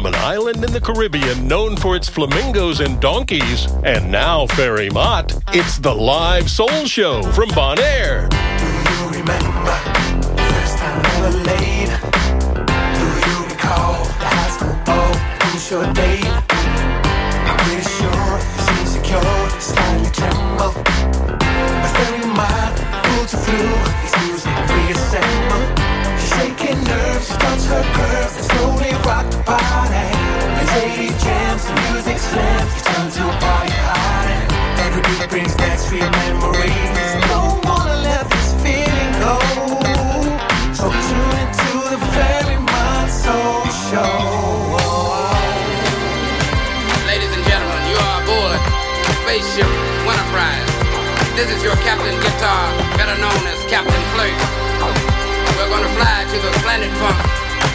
from an island in the Caribbean known for its flamingos and donkeys, and now Ferry Mott, it's the live soul show from Bonaire. Do you remember the first time I was laid? Do you recall the high school? Oh, who's your date? I'm pretty sure it's insecure, slightly tremble. But Ferry Mott pulls you through, it's music reassembled. Shaking nerves, she touch her curves and slowly rock the party. And ladies jams, the music slams, you turn to a party party. Every beat brings back sweet memories. Don't wanna let this feeling go. So tune into the Ferry Mott Soul Show. Ladies and gentlemen, you are aboard Spaceship Enterprise. This is your Captain Guitar, better known as Captain Flirt. We're gonna fly to the planet Funk,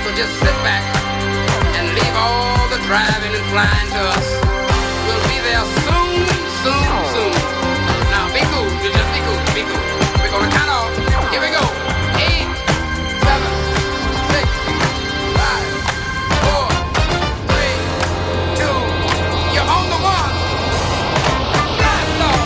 so just sit back and leave all the driving and flying to us. We'll be there soon, soon, soon. Now be cool, you just be cool, be cool. We're gonna count off. Here we go. 8, 7, 6, 5, 4, 3, 2. You're on the one. Blast off.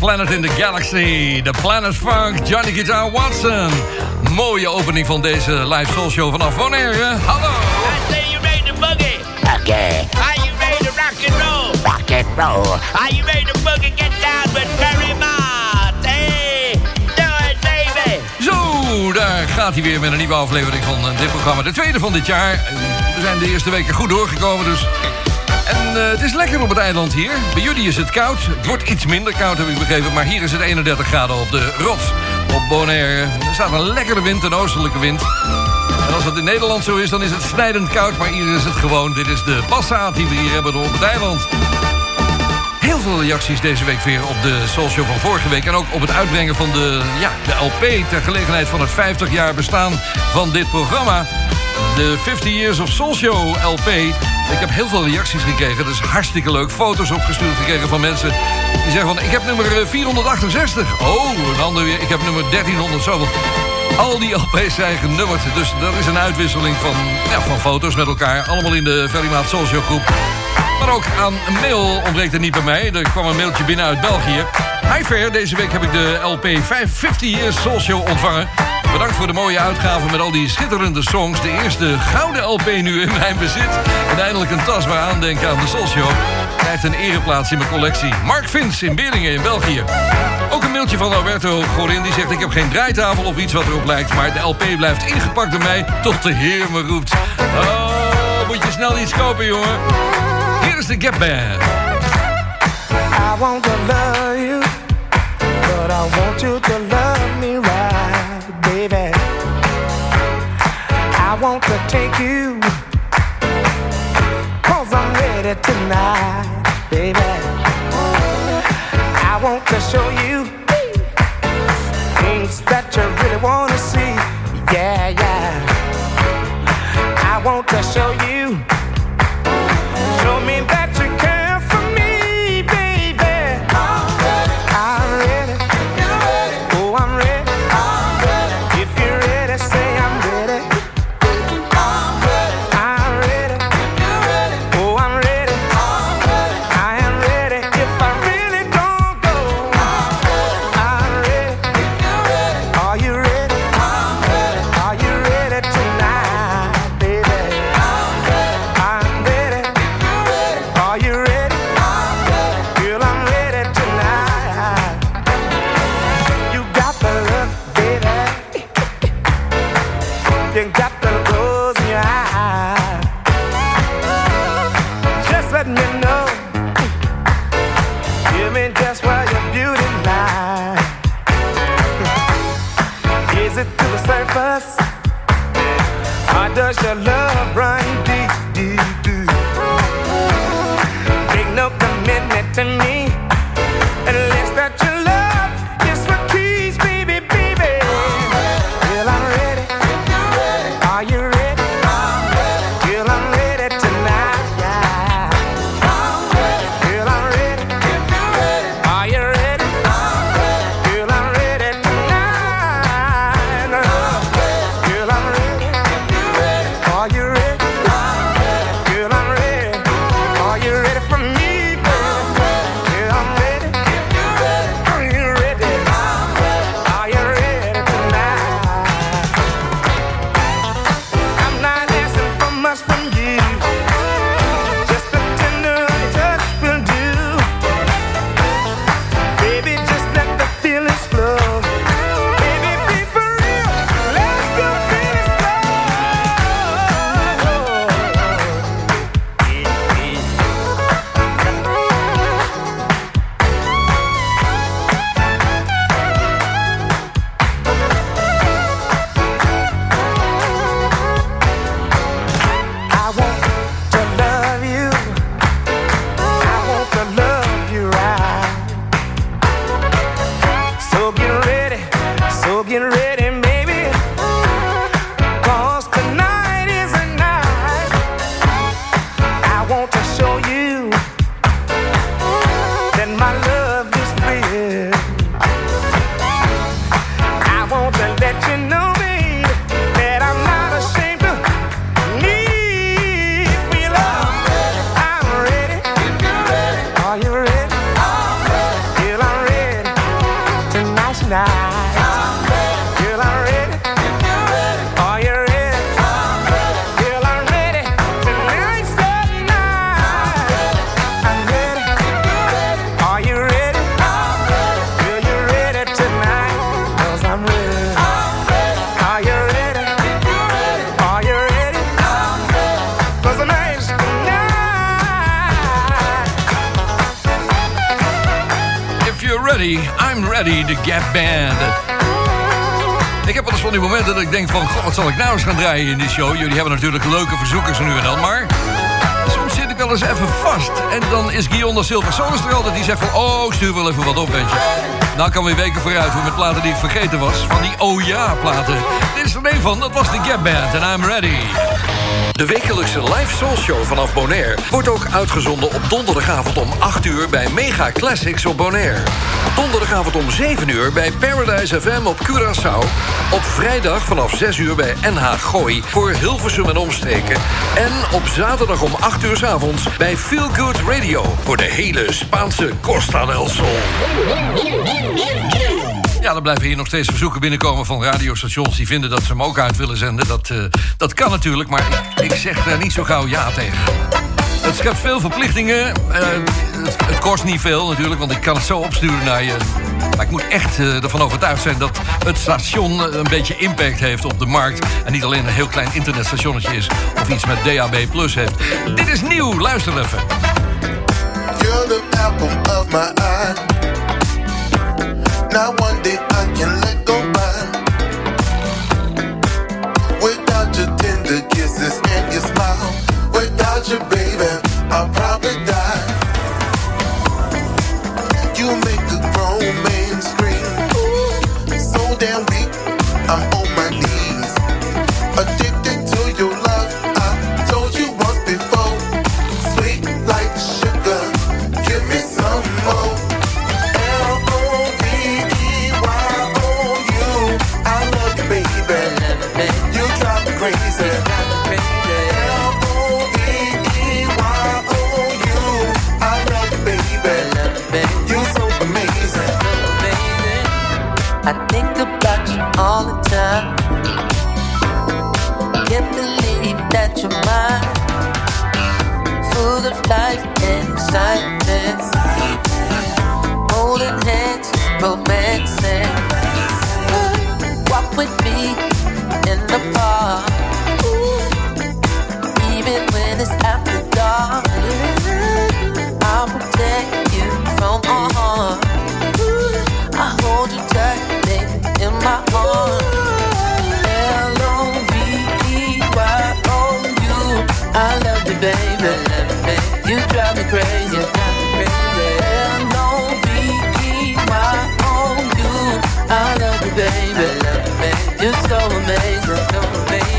Planet in the Galaxy, The Planet Funk, Johnny Guitar Watson. Mooie opening van deze live soul show vanaf Bonaire. Hallo! I say you made the boogie. Boogie. Are you made the rock and roll? Rock and roll. Are you made the boogie? Get down with Ferry Mott. Hey, do it baby. Zo, daar gaat hij weer met een nieuwe aflevering van dit programma. De tweede van dit jaar. We zijn de eerste weken goed doorgekomen, dus... En het is lekker op het eiland hier. Bij jullie is het koud. Het wordt iets minder koud, heb ik begrepen. Maar hier is het 31 graden op de rots. Op Bonaire. Er staat een lekkere wind, een oostelijke wind. En als dat in Nederland zo is, dan is het snijdend koud. Maar hier is het gewoon. Dit is de passaat die we hier hebben op het eiland. Heel veel reacties deze week weer op de soulshow van vorige week. En ook op het uitbrengen van de LP... ter gelegenheid van het 50 jaar bestaan van dit programma. De 50 Years of Soul Show LP. Ik heb heel veel reacties gekregen. Dat is hartstikke leuk. Foto's opgestuurd gekregen van mensen. Die zeggen van, ik heb nummer 468. Oh, een ander weer. Ik heb nummer 1300 zoveel. Al die LP's zijn genummerd. Dus er is een uitwisseling van foto's met elkaar. Allemaal in de Ferrymaat Social Groep. Maar ook aan mail ontbreekt er niet bij mij. Er kwam een mailtje binnen uit België. Hi Fer, deze week heb ik de LP 50 Years Soulshow ontvangen. Bedankt voor de mooie uitgave met al die schitterende songs. De eerste gouden LP nu in mijn bezit. En eindelijk een tastbaar aandenken aan de Soulshow. Krijgt een ereplaats in mijn collectie. Mark Vins in Beringen in België. Ook een mailtje van Alberto Gorin. Die zegt, ik heb geen draaitafel of iets wat erop lijkt. Maar de LP blijft ingepakt door mij tot de Heer me roept. Oh, moet je snel iets kopen, jongen. Hier is de Gap Band. I want to love you. But I want you to love me right, baby. I want to take you. Cause I'm ready tonight, baby. I want to show you things that you really want to see. Yeah, yeah. I want to show you. Show me that you care for me, baby. I'm ready. I'm ready. You're ready. Oh, I'm ready. I'm ready. If you're ready, say I'm ready. I'm ready. I'm ready. If you're ready. Oh, I'm ready. I'm ready. I am ready. If I really don't go, I'm ready. I'm ready. If you're ready. Are you ready? I'm ready. Are you ready tonight, baby? I'm ready. I'm ready. Are you ready? I'm ready. Girl, I'm ready tonight. You got the look, baby. You got the rose in your eye. Just let me know. Give me just where your beauty lies. Is it to the surface? Or does your love run deep, deep, deep? Make no commitment to me unless that your love is what keeps, baby, baby. Girl, I'm ready. Are you ready? Girl, I'm ready tonight. Girl, I'm ready. Are you ready? Girl, I'm ready tonight. Girl, I'm ready. Are you ready? Girl, I'm ready. Are you ready for me, girl? Girl, I'm ready. Are you ready? Are you ready tonight? I'm not asking for much from you. Just a tender touch will do. Baby, just let the feelings flow. Baby, be for real. Let's go finish love. I want to love you. I want to love you right. So get ready, baby. 'Cause tonight is a night. I want to show you that my love is real. I want to let you know, baby, that I'm not ashamed of me. We love. I'm ready. Are you ready? Girl, I'm ready. Tonight's the night. Girl, I'm ready. Are you ready? Girl, I'm ready. Tonight's the night. I'm ready. Are you ready? Girl, you're ready tonight. 'Cause I'm ready. Are you ready? Are you ready? 'Cause tonight's the night. If you're ready, I'm ready, de Gap Band. Ik heb wel eens van die momenten dat ik denk van... God, wat zal ik nou eens gaan draaien in die show? Jullie hebben natuurlijk leuke verzoekers nu en dan, maar... soms zit ik wel eens even vast. En dan is Guillaume de Silva Solis er altijd. Die zegt van, oh, stuur wel even wat op, weet je. Nou kan weer weken vooruit met platen die ik vergeten was. Van die oh ja platen. Dit is er een van, dat was de Gap Band en I'm Ready. De wekelijkse live soul show vanaf Bonaire wordt ook uitgezonden op donderdagavond om 8 uur bij Mega Classics op Bonaire. Donderdagavond om 7 uur bij Paradise FM op Curaçao. Op vrijdag vanaf 6 uur bij NH Gooi voor Hilversum en omstreken. En op zaterdag om 8 uur 's avonds bij Feel Good Radio voor de hele Spaanse Costa del Sol. Ja, dan blijven hier nog steeds verzoeken binnenkomen van radiostations die vinden dat ze hem ook uit willen zenden. Dat kan natuurlijk, maar ik zeg daar niet zo gauw ja tegen. Het schept veel verplichtingen. Het kost niet veel natuurlijk, want ik kan het zo opsturen naar je. Maar ik moet echt ervan overtuigd zijn dat het station een beetje impact heeft op de markt. En niet alleen een heel klein internetstationnetje is of iets met DAB+ heeft. Dit is nieuw, luister even. You're the apple of my eye. Now one day I can let go by. Without your tender kisses and your smile, without you, baby, I'll probably die. You make a grown man scream, so damn weak, I'm on my knees, addicted to your love. I told you once before, sweet like sugar, give me some more. I think about you all the time. Can't believe that you're mine. Full of life and excitement. Holding hands, romancing. Walk with me in the park. Even when it's after dark, I'll protect you from all harm. I hold you tight, baby, in my arms. L-O-V-E-Y-O-U. I love you, baby. You drive me crazy. L-O-V-E-Y-O-U. I love you, baby. You're so amazing, so amazing.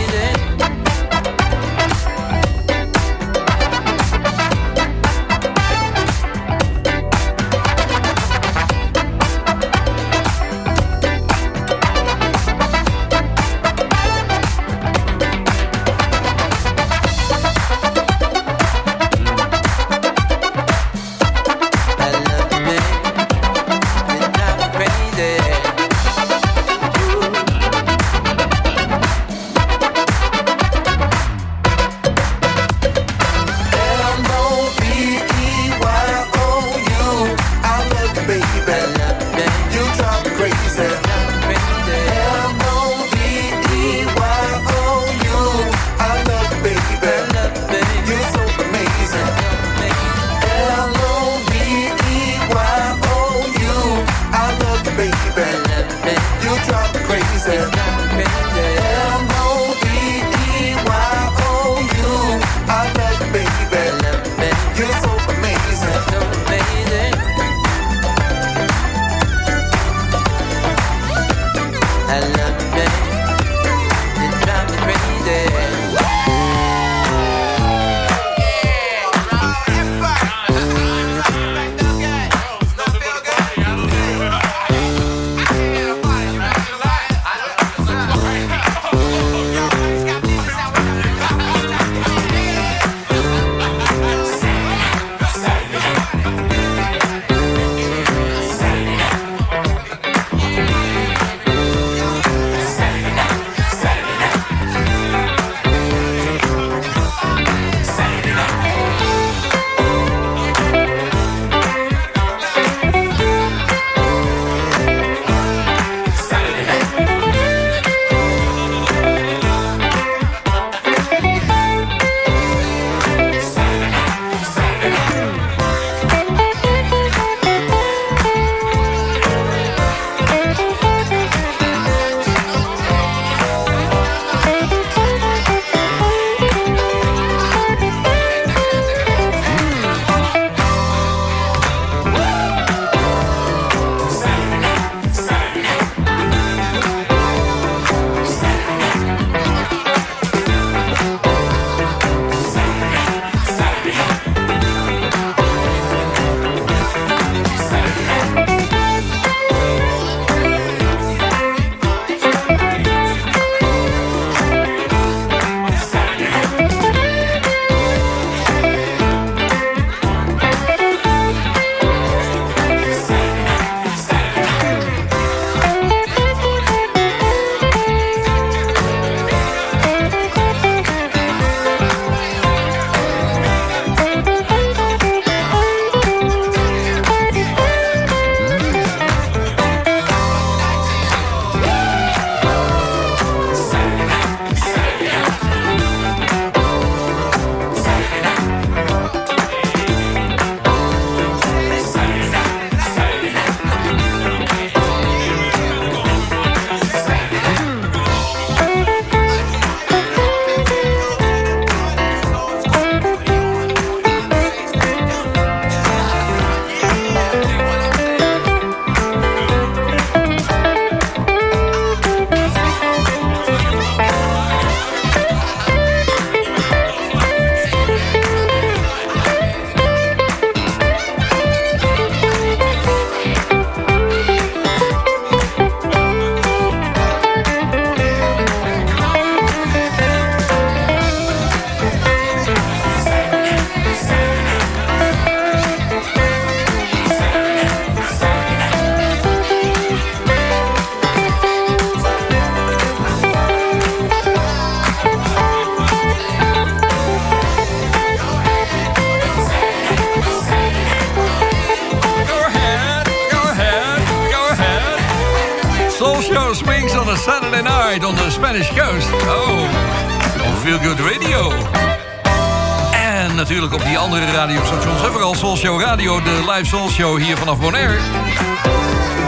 Saturday night on the Spanish coast. Oh, on Feel Good Radio. En natuurlijk op die andere radiostations. En vooral Soul Show Radio, de live Soul Show hier vanaf Bonaire.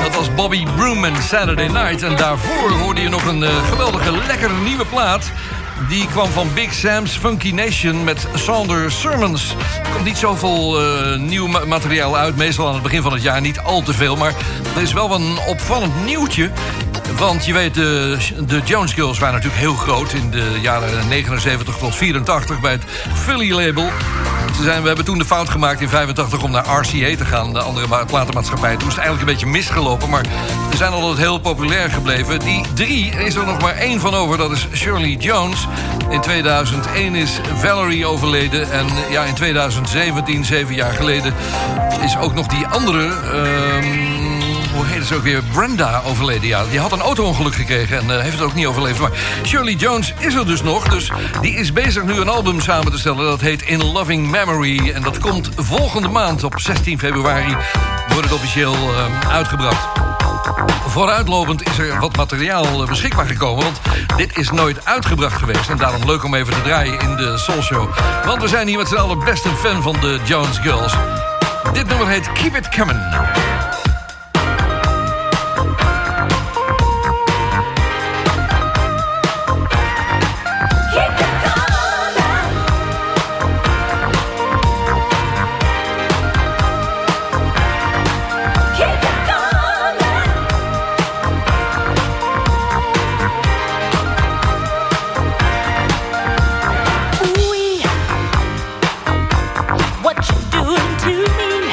Dat was Bobby Broom en Saturday Night. En daarvoor hoorde je nog een geweldige, lekkere nieuwe plaat. Die kwam van Big Sam's Funky Nation met Sander Sermons. Er komt niet zoveel nieuw materiaal uit. Meestal aan het begin van het jaar niet al te veel. Maar er is wel een opvallend nieuwtje. Want je weet, de Jones Girls waren natuurlijk heel groot in de jaren 79 tot 84 bij het Philly label. We hebben toen de fout gemaakt in 85 om naar RCA te gaan, de andere platenmaatschappij. Toen is het eigenlijk een beetje misgelopen, maar ze zijn altijd heel populair gebleven. Die drie, is er nog maar één van over, dat is Shirley Jones. In 2001 is Valerie overleden en ja, in 2017, 7 jaar geleden, is ook nog die andere... hoe heet het ook weer? Brenda overleden, ja. Die had een auto-ongeluk gekregen en heeft het ook niet overleefd. Maar Shirley Jones is er dus nog. Dus die is bezig nu een album samen te stellen. Dat heet In Loving Memory. En dat komt volgende maand op 16 februari. Wordt het officieel uitgebracht. Vooruitlopend is er wat materiaal beschikbaar gekomen. Want dit is nooit uitgebracht geweest. En daarom leuk om even te draaien in de Soul Show. Want we zijn hier met z'n allen best een fan van de Jones Girls. Dit nummer heet Keep It Comin'. What you doing to me?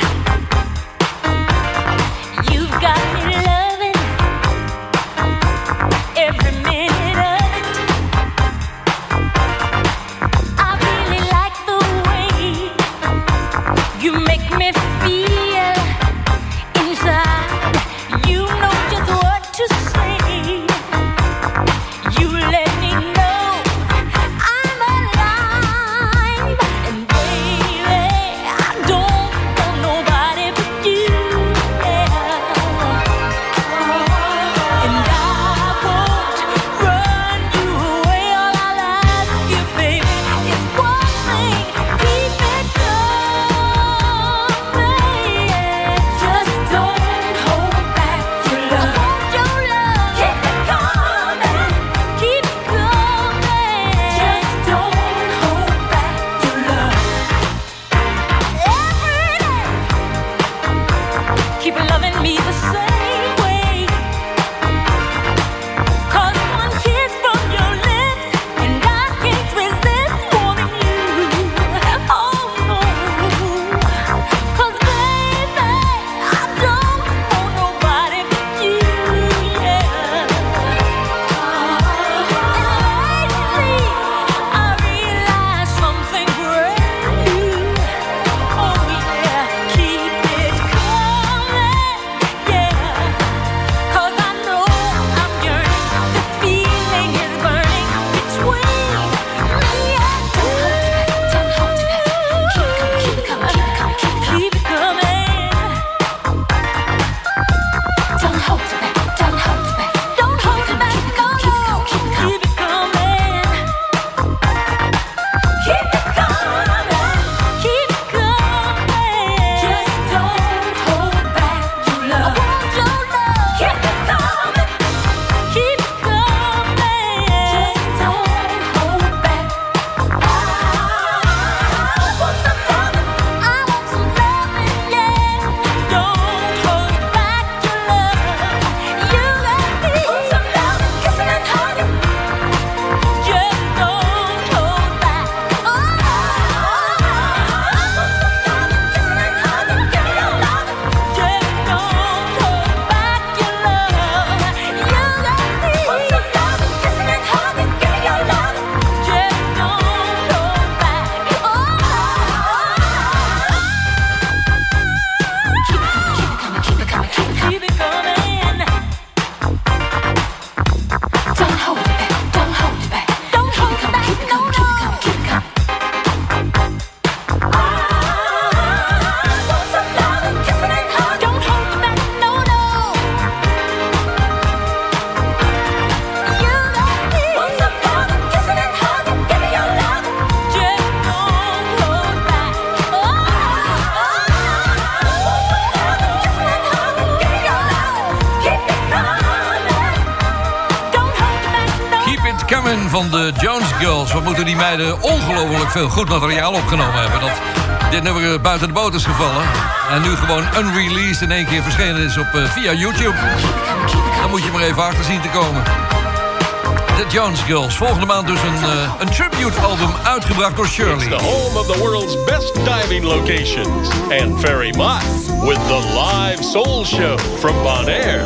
Kate Cameron van de Jones Girls. Wat moeten die meiden ongelooflijk veel goed materiaal opgenomen hebben. Dat dit nummer buiten de boot is gevallen. En nu gewoon unreleased in één keer verschenen is op via YouTube. Dan moet je maar even achter zien te komen. De Jones Girls. Volgende maand dus een tribute-album uitgebracht door Shirley. It's the home of the world's best diving locations. And Ferry Mott with the live soul show from Bonaire.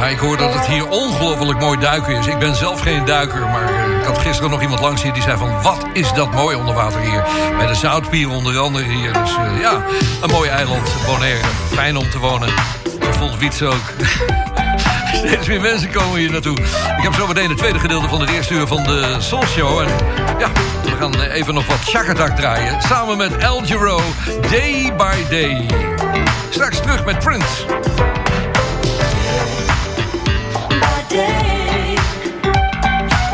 Ja, ik hoor dat het hier ongelooflijk mooi duiken is. Ik ben zelf geen duiker, maar ik had gisteren nog iemand langs hier die zei van... wat is dat mooi onder water hier. Bij de Zoutpier onder andere hier. Dus ja, een mooi eiland, Bonaire. Fijn om te wonen. Volgens Wiets ook. Steeds meer mensen komen hier naartoe. Ik heb zo meteen het tweede gedeelte van het eerste uur van de Soul Show. En ja, we gaan even nog wat Shakatak draaien. Samen met El Giro, Day by Day. Straks terug met Prince. Day.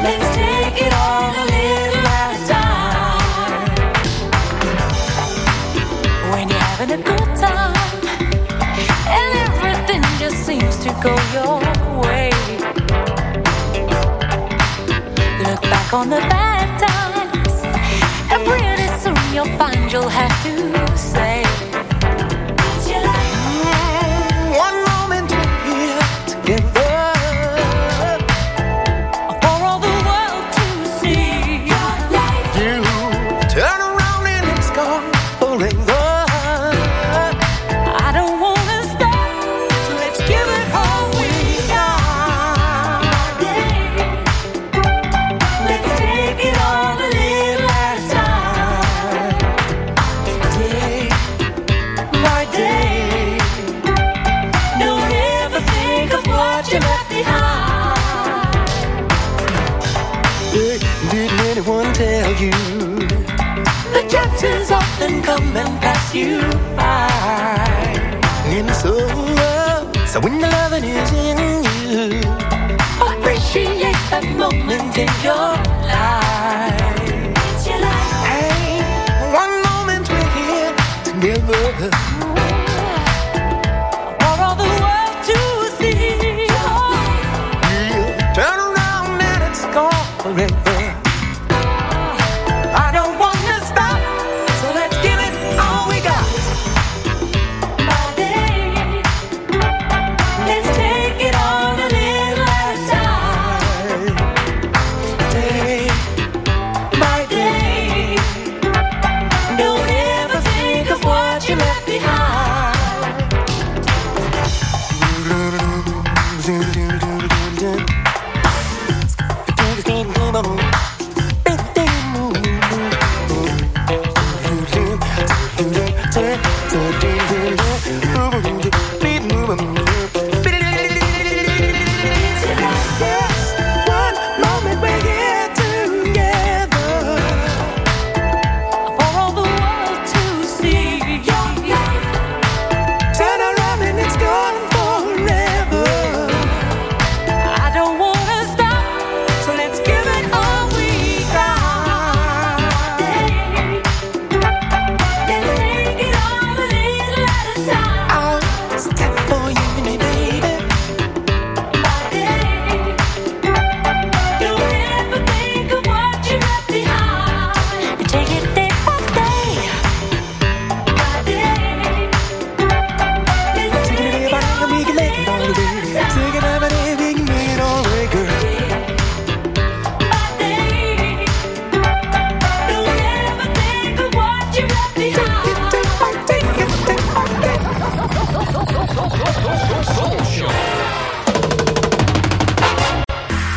Let's take it all a little at a time. When you're having a good time and everything just seems to go your way, look back on the bad times and pretty soon you'll find you'll have to say one moment we have to give up. Come and pass you by. And so, when the loving is in you, appreciate that moment in your life. It's your life. Hey, one moment we're here together.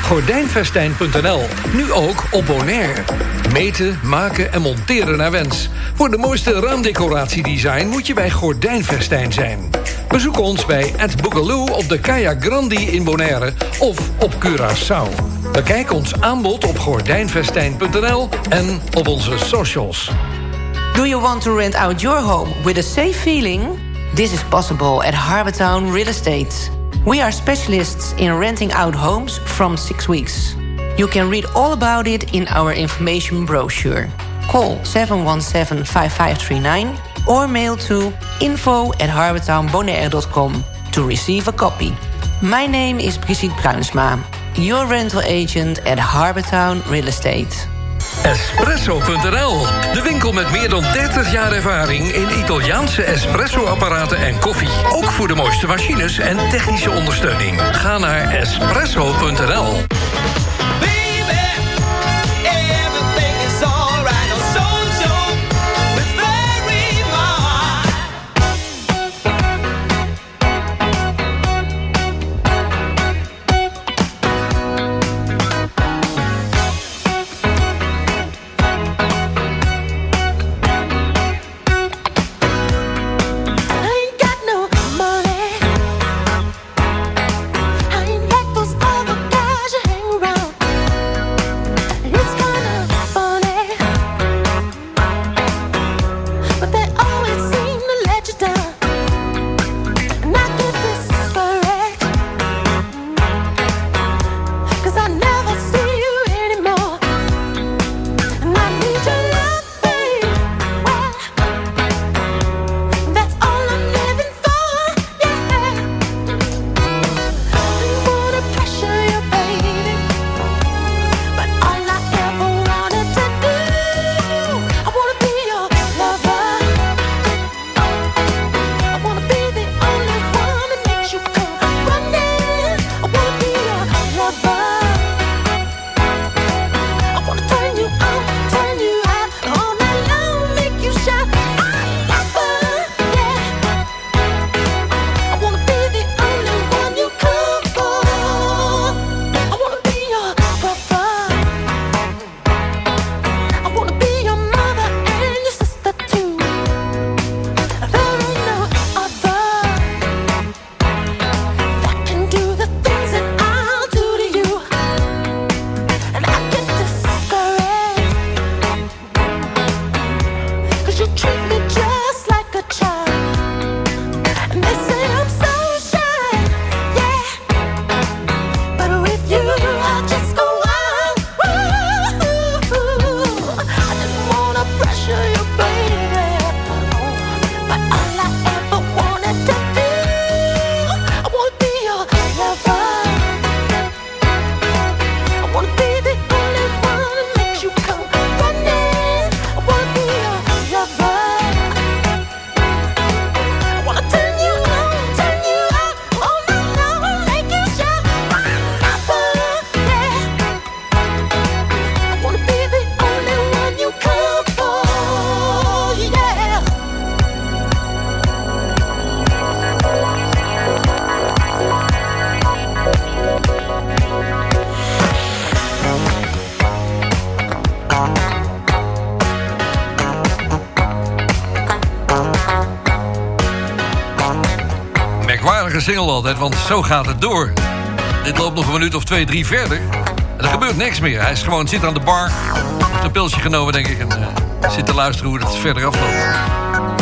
Gordijnfestijn.nl, nu ook op Bonaire. Meten, maken en monteren naar wens. Voor de mooiste raamdecoratiedesign moet je bij Gordijnfestijn zijn. Bezoek ons bij At Boogaloo op de Caia Grandi in Bonaire of op Curaçao. Bekijk ons aanbod op Gordijnfestijn.nl en op onze socials. Do you want to rent out your home with a safe feeling? This is possible at Harbortown Real Estate. We are specialists in renting out homes from 6 weeks. You can read all about it in our information brochure. Call 717-5539 or mail to info@harbortownbonaire.com. to receive a copy. My name is Brigitte Bruinsma, your rental agent at Harbortown Real Estate. Espresso.nl, de winkel met meer dan 30 jaar ervaring in Italiaanse espresso-apparaten en koffie. Ook voor de mooiste machines en technische ondersteuning. Ga naar Espresso.nl. Single altijd, want zo gaat het door. Dit loopt nog een minuut of 2, 3 verder. En er gebeurt niks meer. Hij is gewoon, zit aan de bar, heeft een pilsje genomen, denk ik, en zit te luisteren hoe het verder afloopt.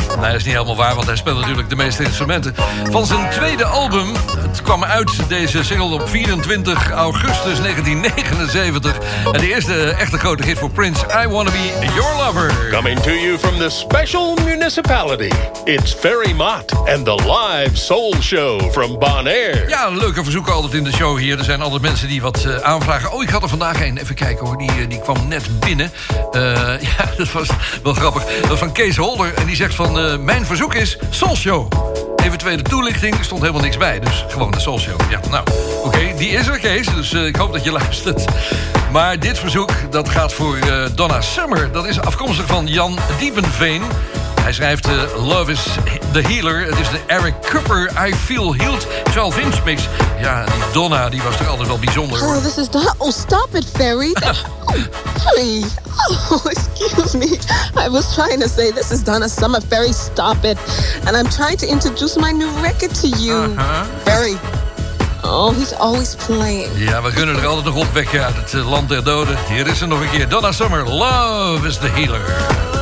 Nou, dat is niet helemaal waar, want hij speelt natuurlijk de meeste instrumenten. Van zijn tweede album, het kwam uit deze single op 24 augustus 1979. En de eerste echte grote hit voor Prince, I Wanna Be Your Lover. Coming to you from the special municipality. It's Ferry Mott and the Live Soul Show from Bonaire. Ja, leuke verzoeken altijd in de show hier. Er zijn altijd mensen die wat aanvragen. Oh, ik had er vandaag een. Even kijken hoor, die kwam net binnen. Ja, dat was wel grappig. Dat was van Kees Holder en die zegt van... mijn verzoek is Soul Show. Eventuele toelichting, er stond helemaal niks bij. Dus gewoon de Soul Show. Ja, nou, oké, die is er, Kees. Dus ik hoop dat je luistert. Maar dit verzoek, dat gaat voor Donna Summer. Dat is afkomstig van Jan Diepenveen. Hij schrijft Love is the Healer. Het is de Eric Cooper I Feel Healed 12-inch mix. Ja, die Donna, die was toch altijd wel bijzonder. Oh, this is not... Oh, stop it, Ferry. Please. Oh, excuse me. I was trying to say this is Donna Summer. Ferry, stop it. And I'm trying to introduce my new record to you. Ferry. Oh, he's always playing. Ja, we kunnen er altijd nog opwekken uit het land der doden. Hier is ze nog een keer. Donna Summer, Love is the Healer. Draw me.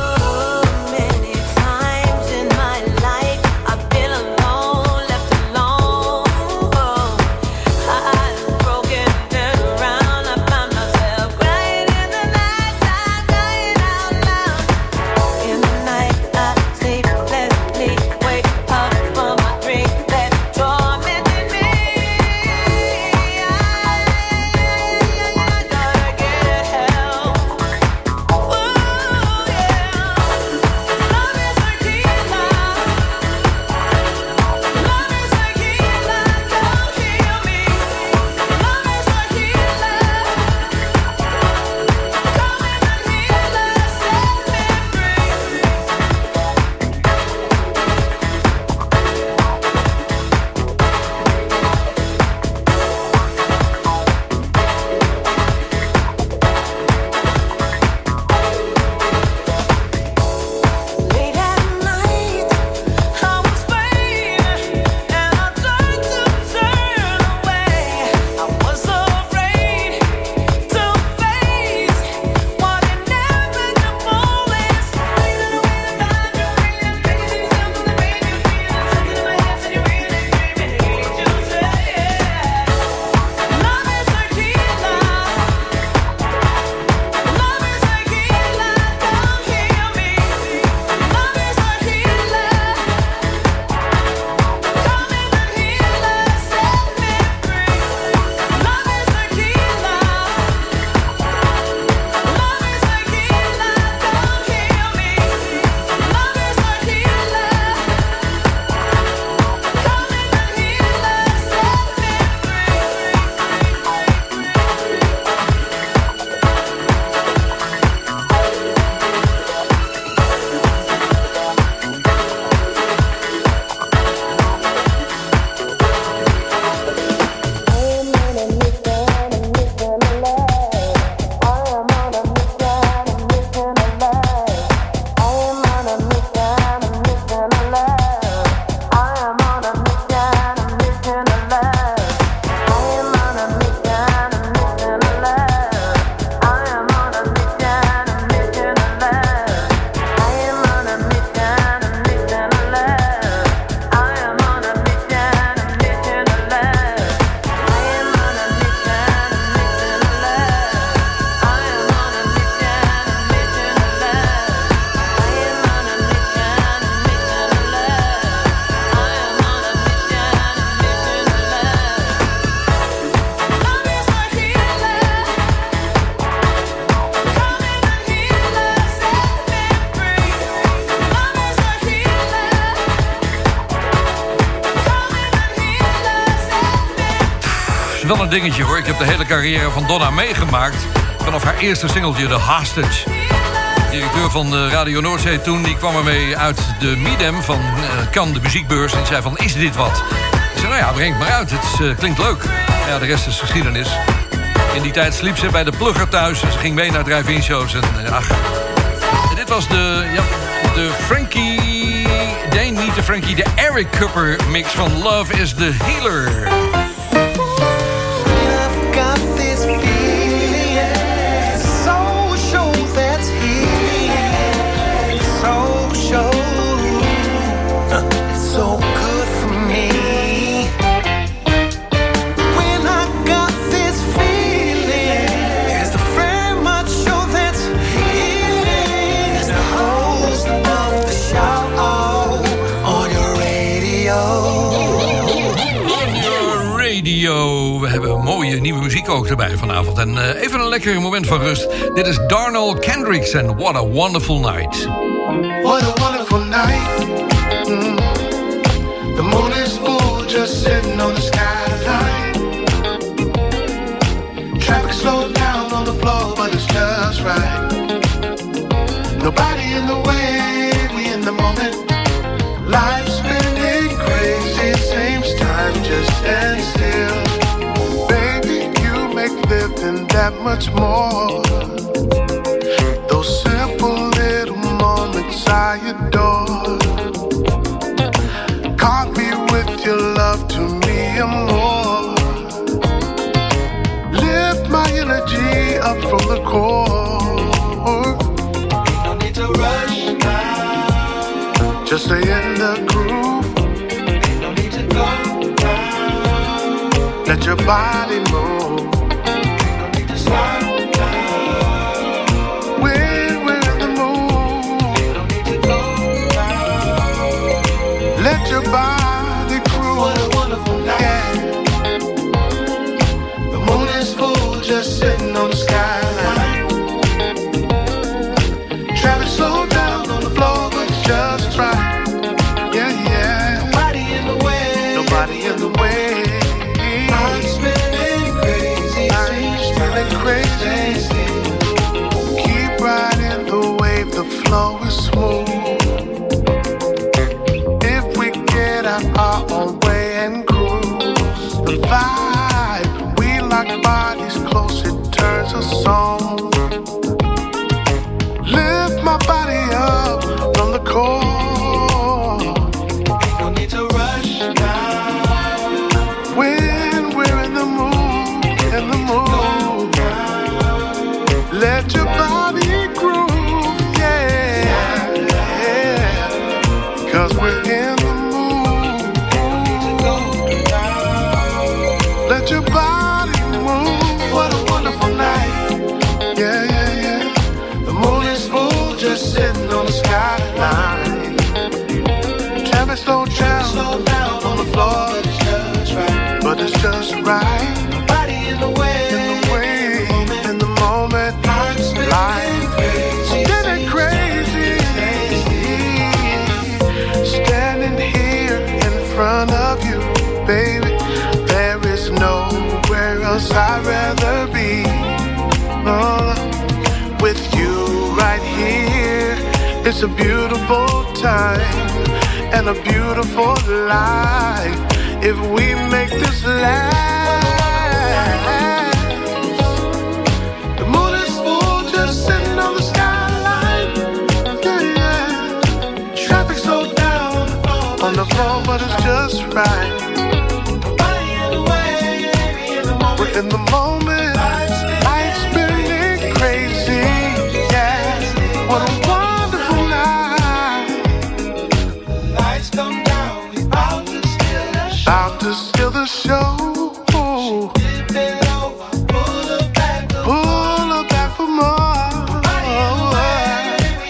is wel een dingetje hoor. Ik heb de hele carrière van Donna meegemaakt. Vanaf haar eerste singeltje, The Hostage. De directeur van Radio Noordzee toen, die kwam ermee uit de Midem van Cannes, de muziekbeurs. En zei van, is dit wat? Ik zei, nou ja, breng het maar uit. Het klinkt leuk. Ja, de rest is geschiedenis. In die tijd sliep ze bij de plugger thuis. En ze ging mee naar drive-in shows. En ach. En dit was de Frankie... Nee, niet de Frankie. De Eric Cooper mix van Love is the Healer. Mooie nieuwe muziek ook erbij vanavond. En even een lekker moment van rust. Dit is Darnell Kendricks en What a Wonderful Night. What a wonderful night. Mm. The moon is full, just sitting on the skyline. Traffic slowed down on the floor, but it's just right. Nobody in the way, we in the moment. Life's spinning crazy, seems time just stands still. Living that much more. Those simple little moments I adore. Caught me with your love to me and more. Lift my energy up from the core. Ain't no need to rush now. Just stay in the groove. Ain't no need to go down. Let your body move. When we're in the mood, let your body cruise. What a wonderful night, yeah. The moon is full, just sitting on the skyline. Traffic slowed down on the floor, but it's just right. Yeah, yeah. Nobody in the way. Nobody in the way. I'm spinning crazy. I'm spinning crazy. Keep riding the wave, the flow is smooth. If we get out our own way and cruise the vibe, we lock bodies close, it turns us on. Lift my body up from the core. Ain't no need to rush now. When we're in the mood, in the mood, let your body. Skyline. Traffic slowed down on the floor, but it's just right. But it's just right. Nobody in the way. In the way. In the moment. I'm spinning crazy. Spinning crazy. Standing here in front of you, baby. There is nowhere else I'd rather be. With you right here. It's a beautiful time and a beautiful life if we make this last. The moon is full, just sitting on the skyline. Yeah, yeah. Traffic slowed down on the floor, but it's just right. Nobody in the way. We're in the moment. Life's spinning crazy. Yeah, what a still the show. She did it over. Pull her back for more. Nobody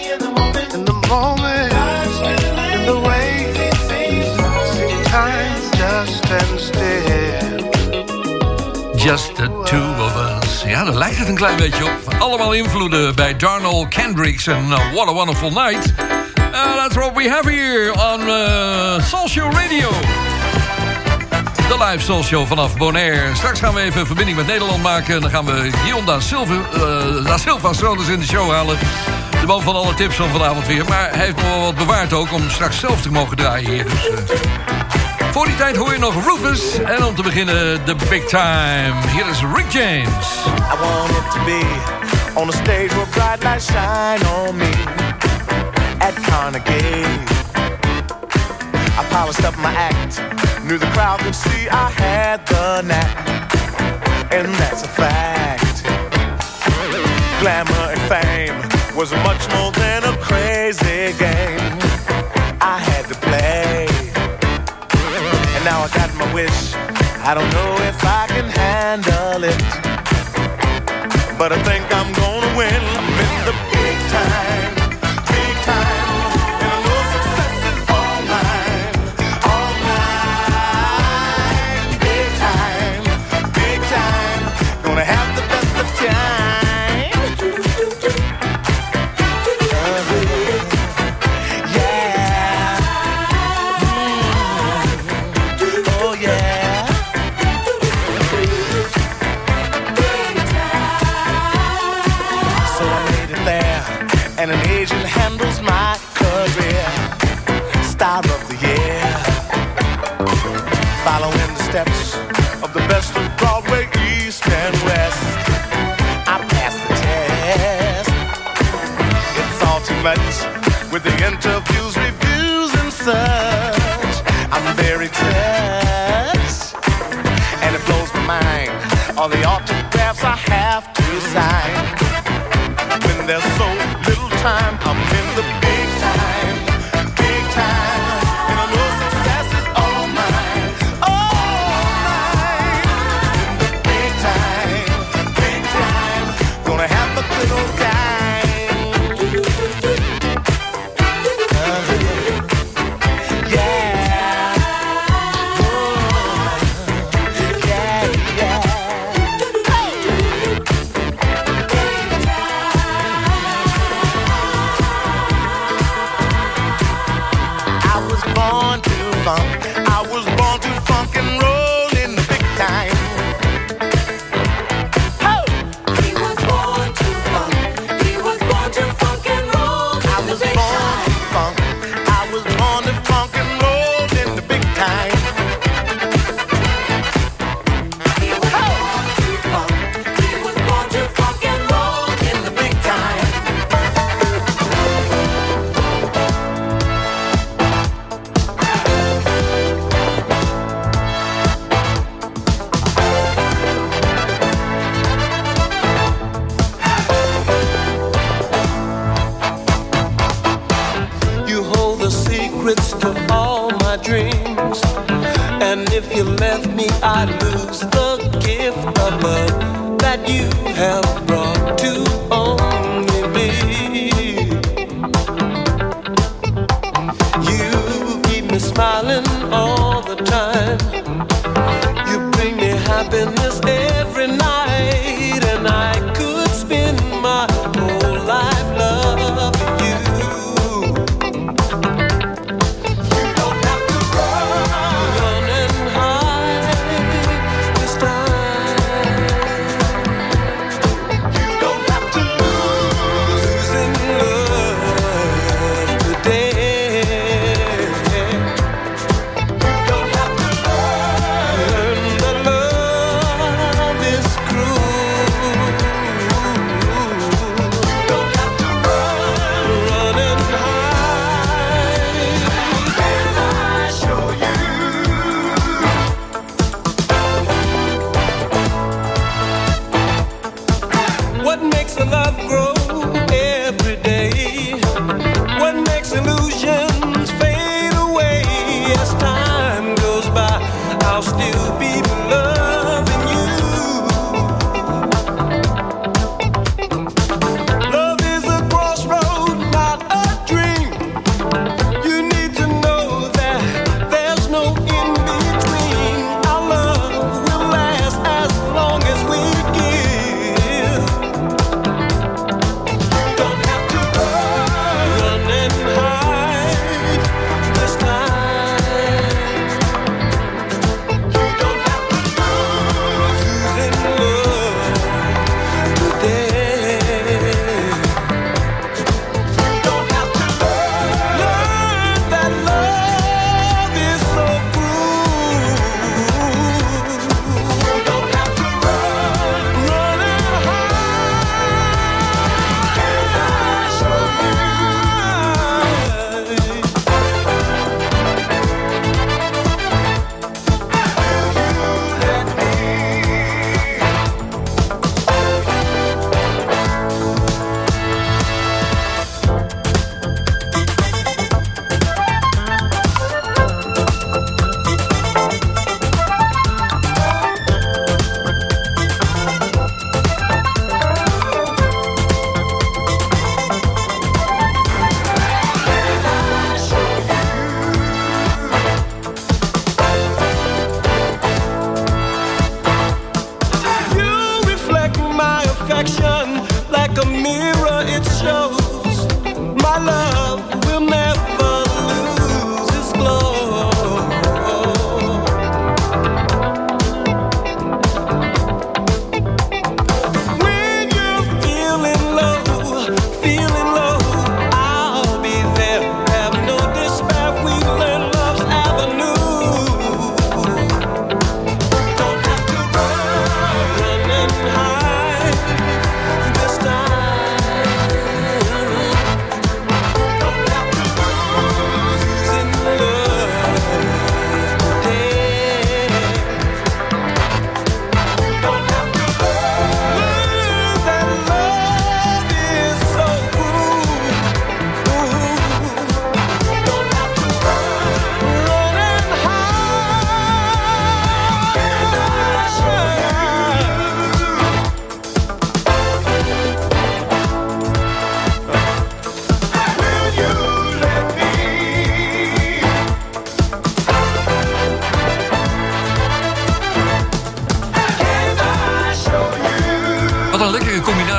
in the way. In the moment. In the way. See time just and still. Just the two of us. Ja, daar lijkt het een klein beetje op. Allemaal invloeden bij Darnell Kendricks en What a Wonderful Night. That's what we have here on Social Radio. De Lifestyle Show vanaf Bonaire. Straks gaan we even verbinding met Nederland maken. Dan gaan we Guillaume da Silva Strollers in de show halen. De man van alle tips van vanavond weer. Maar hij heeft nog wel wat bewaard ook om straks zelf te mogen draaien hier. Dus, voor die tijd hoor je nog Rufus. En om te beginnen de big time. Hier is Rick James. I want it to be on the stage where bright lights shine on me. At Carnegie. I polished up my act. Knew the crowd could see I had the knack. And that's a fact. Glamour and fame was much more than a crazy game I had to play. And now I got my wish. I don't know if I can handle it, but I think I'm gonna win. I'm in the big time. With the interviews, reviews, and such, I'm very touched, and it blows my mind, all the autographs I have to sign, when there's so little time, I'm in the big time, big time.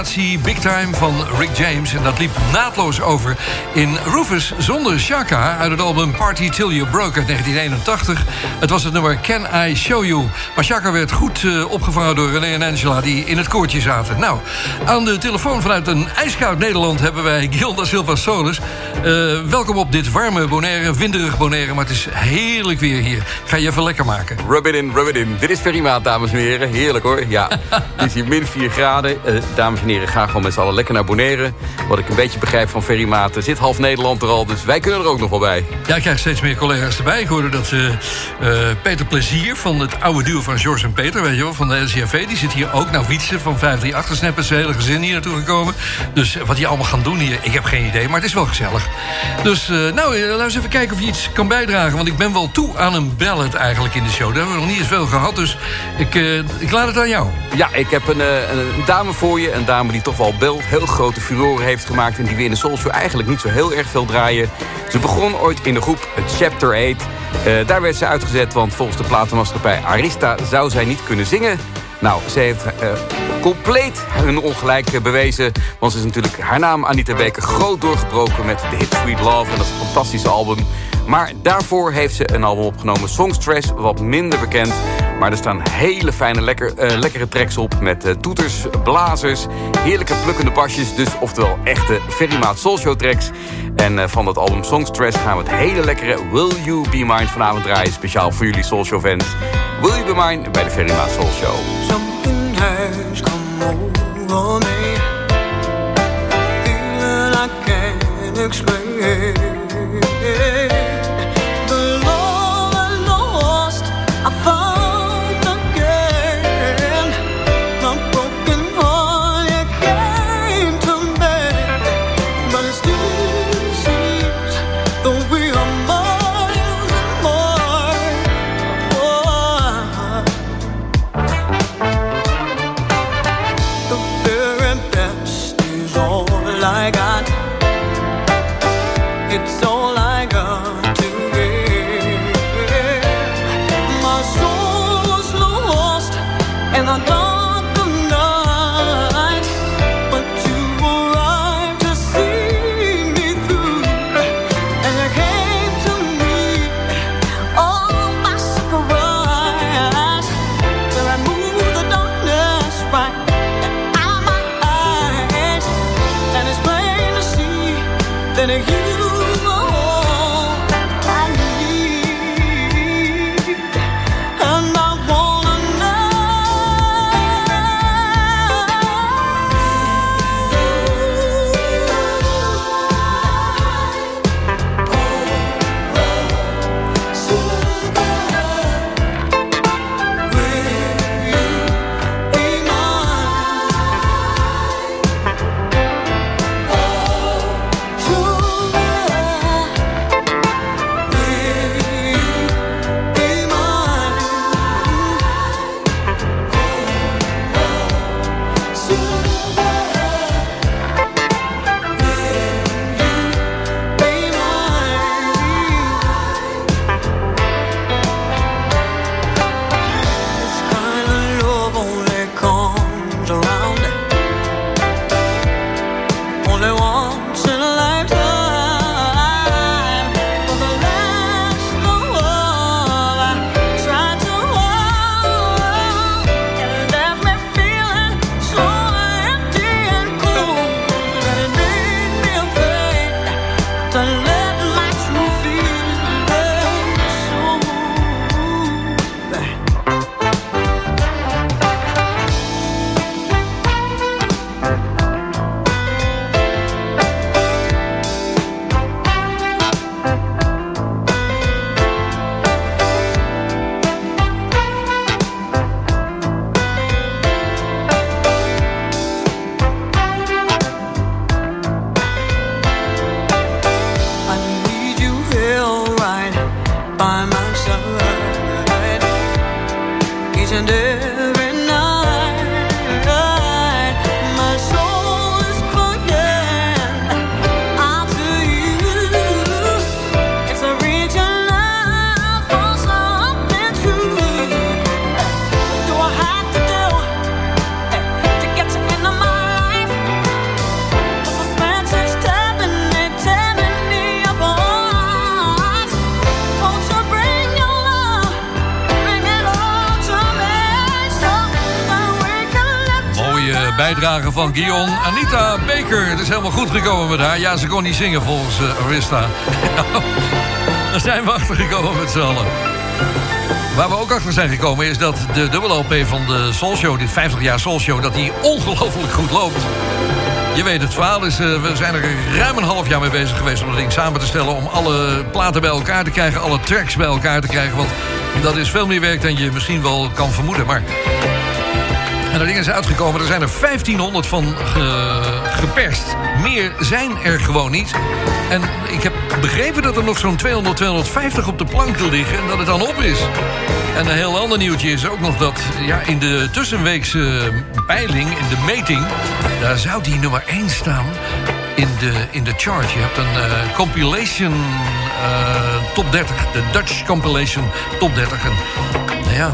combinatie Big Time van Rick James. En dat liep naadloos over in Rufus zonder Shaka uit het album Party Till You Broke uit 1981. Het was het nummer Can I Show You. Maar Shaka werd goed opgevangen door René en Angela die in het koortje zaten. Nou, aan de telefoon vanuit een ijskoud Nederland hebben wij Guillaume da Silva Solis. Welkom op dit warme Bonaire, winderig Bonaire, maar het is heerlijk weer hier. Ga je even lekker maken. Rub it in, rub it in. Dit is prima, dames en heren. Heerlijk hoor, ja. Het is hier min 4 graden. Dames en heren, ga gewoon met z'n allen lekker naar Bonaire. Wat ik een beetje begrijp van ferrymaten, zit half Nederland er al, dus wij kunnen er ook nog wel bij. Ja, ik krijg steeds meer collega's erbij. Ik hoorde dat Peter Plezier van het oude duo van George en Peter, weet je wel, van de NCRV, die zit hier ook. Nou, Wietse van 538 gesnapt is zijn hele gezin hier naartoe gekomen. Dus wat die allemaal gaan doen hier, ik heb geen idee, maar het is wel gezellig. Dus nou, laten we even kijken of je iets kan bijdragen, want ik ben wel toe aan een ballad eigenlijk in de show. Daar hebben we nog niet eens veel gehad, dus ik laat het aan jou. Ja, ik heb een dame voor je. Een dame die toch wel heel grote furoren heeft gemaakt en die we in de Soulshow eigenlijk niet zo heel erg veel draaien. Ze begon ooit in de groep Chapter 8. Daar werd ze uitgezet, want volgens de platenmaatschappij Arista zou zij niet kunnen zingen. Nou, ze heeft compleet hun ongelijk bewezen. Want ze is natuurlijk haar naam Anita Baker groot doorgebroken met de hit Sweet Love en dat fantastische album. Maar daarvoor heeft ze een album opgenomen, Songstress, wat minder bekend. Maar er staan hele fijne, lekkere tracks op met toeters, blazers, heerlijke plukkende basjes. Dus oftewel echte Ferrymaat Soulshow tracks. En van dat album Songstress gaan we het hele lekkere Will You Be Mine vanavond draaien. Speciaal voor jullie Soulshow fans. Will You Be Mine bij de Ferrymaat Soulshow. Something has come over me. I feel that I can't explain. Bijdrage van Guion Anita Baker. Het is helemaal goed gekomen met haar. Ja, ze kon niet zingen volgens Arista. Daar zijn we achter gekomen met z'n allen. Waar we ook achter zijn gekomen is dat de dubbel LP van de Soul Show, die 50 jaar Soul Show, dat die ongelooflijk goed loopt. Je weet het verhaal is, we zijn er ruim een half jaar mee bezig geweest om dat ding samen te stellen, om alle platen bij elkaar te krijgen, alle tracks bij elkaar te krijgen, want dat is veel meer werk dan je misschien wel kan vermoeden. Maar en dat ding is uitgekomen, er zijn er 1500 van geperst. Meer zijn er gewoon niet. En ik heb begrepen dat er nog zo'n 200, 250 op de plank liggen en dat het dan op is. En een heel ander nieuwtje is ook nog dat ja, in de tussenweekse peiling, in de meting, daar zou die nummer 1 staan in de chart. Je hebt een compilation top 30, de Dutch compilation top 30. En, nou ja,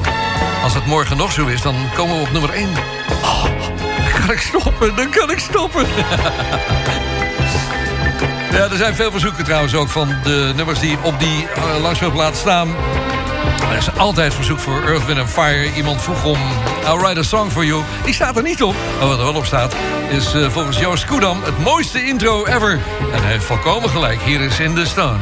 als het morgen nog zo is, dan komen we op nummer 1. Oh, dan kan ik stoppen. Ja, er zijn veel verzoeken trouwens ook van de nummers die op die langspeelplaat staan. Er is altijd verzoek voor Earth, Wind & Fire. Iemand vroeg om I'll Write a Song for You. Die staat er niet op. Maar wat er wel op staat is volgens Joost Koedam het mooiste intro ever. En hij heeft volkomen gelijk. Hier is In The Stone.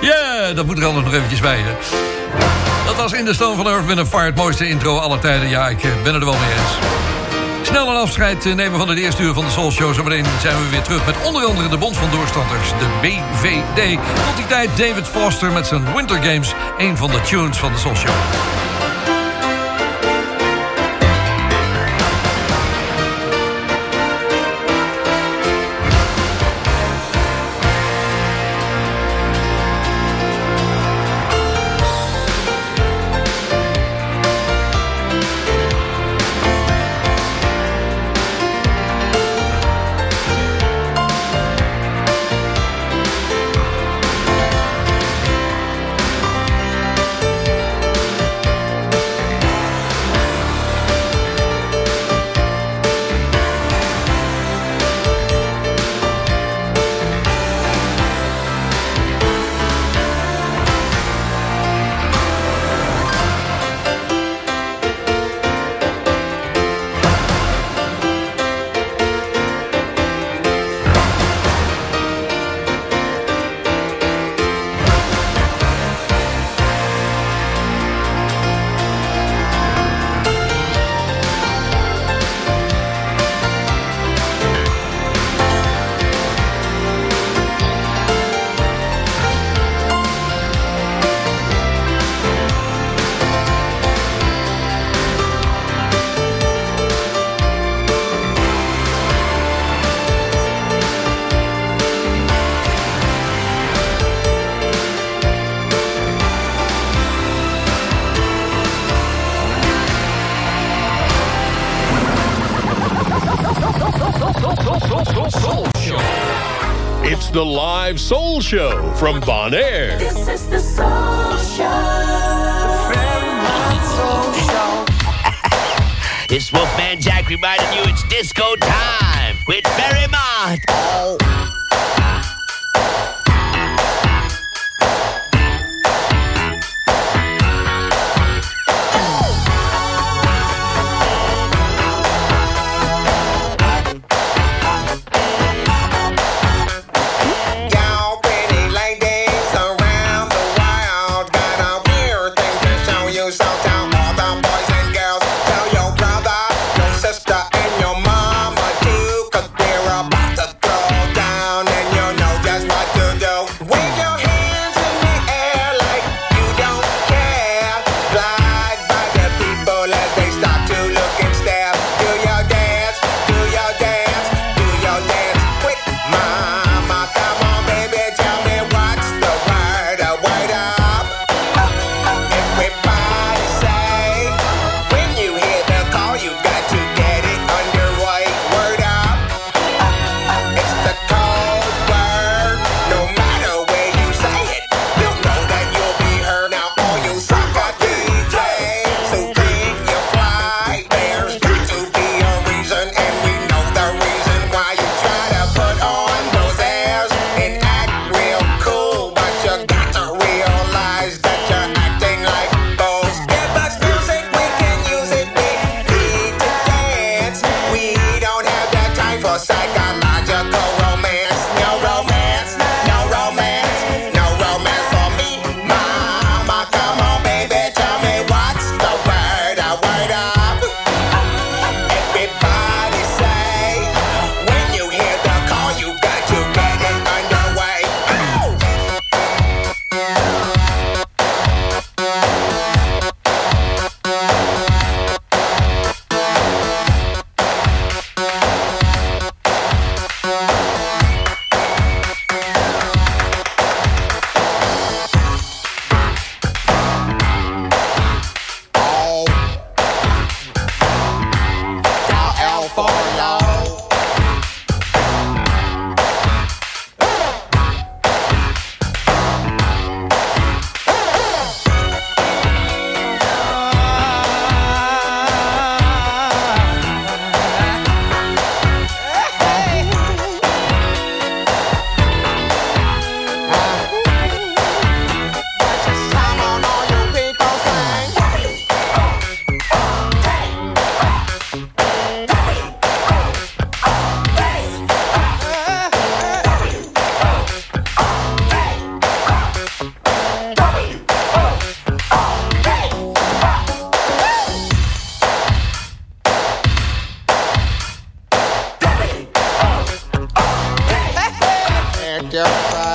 Ja, dat moet er anders nog eventjes bij, hè. Dat was In the Stone van Earth Wind & Fire. Het mooiste intro aller tijden. Ja, ik ben er wel mee eens. Snel een afscheid nemen van het eerste uur van de Soul Show. Zometeen zijn we weer terug met onder andere de Bond van Doorstanders, de BVD. Tot die tijd David Foster met zijn Winter Games. Een van de tunes van de Soul Show. The live Soul Show from Bonaire. This is the Soul Show from my Soul Show. It's Wolfman Jack reminding you it's disco time with Barry Mott. Oh. Down. your pride.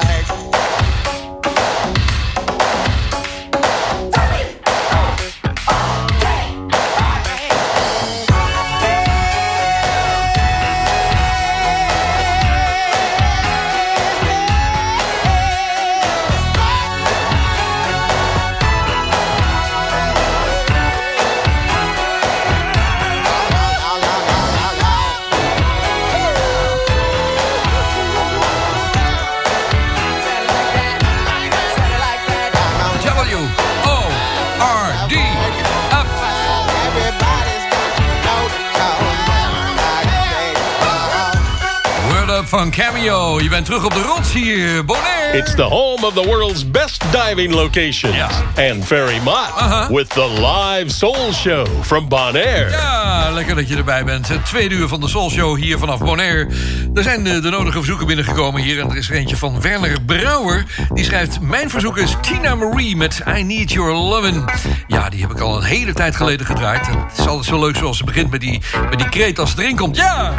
Van Cameo. Je bent terug op de rots hier, Bonaire. It's the home of the world's best diving locations. Yeah. And very much with the live Soul Show from Bonaire. Ja, lekker dat je erbij bent. Het tweede uur van de Soul Show hier vanaf Bonaire. Er zijn de nodige verzoeken binnengekomen hier. En er is er eentje van Werner Brouwer. Die schrijft, mijn verzoek is Tina Marie met I Need Your Lovin'. Ja, die heb ik al een hele tijd geleden gedraaid. En het is altijd zo leuk zoals ze begint met die kreet als het erin komt. Ja!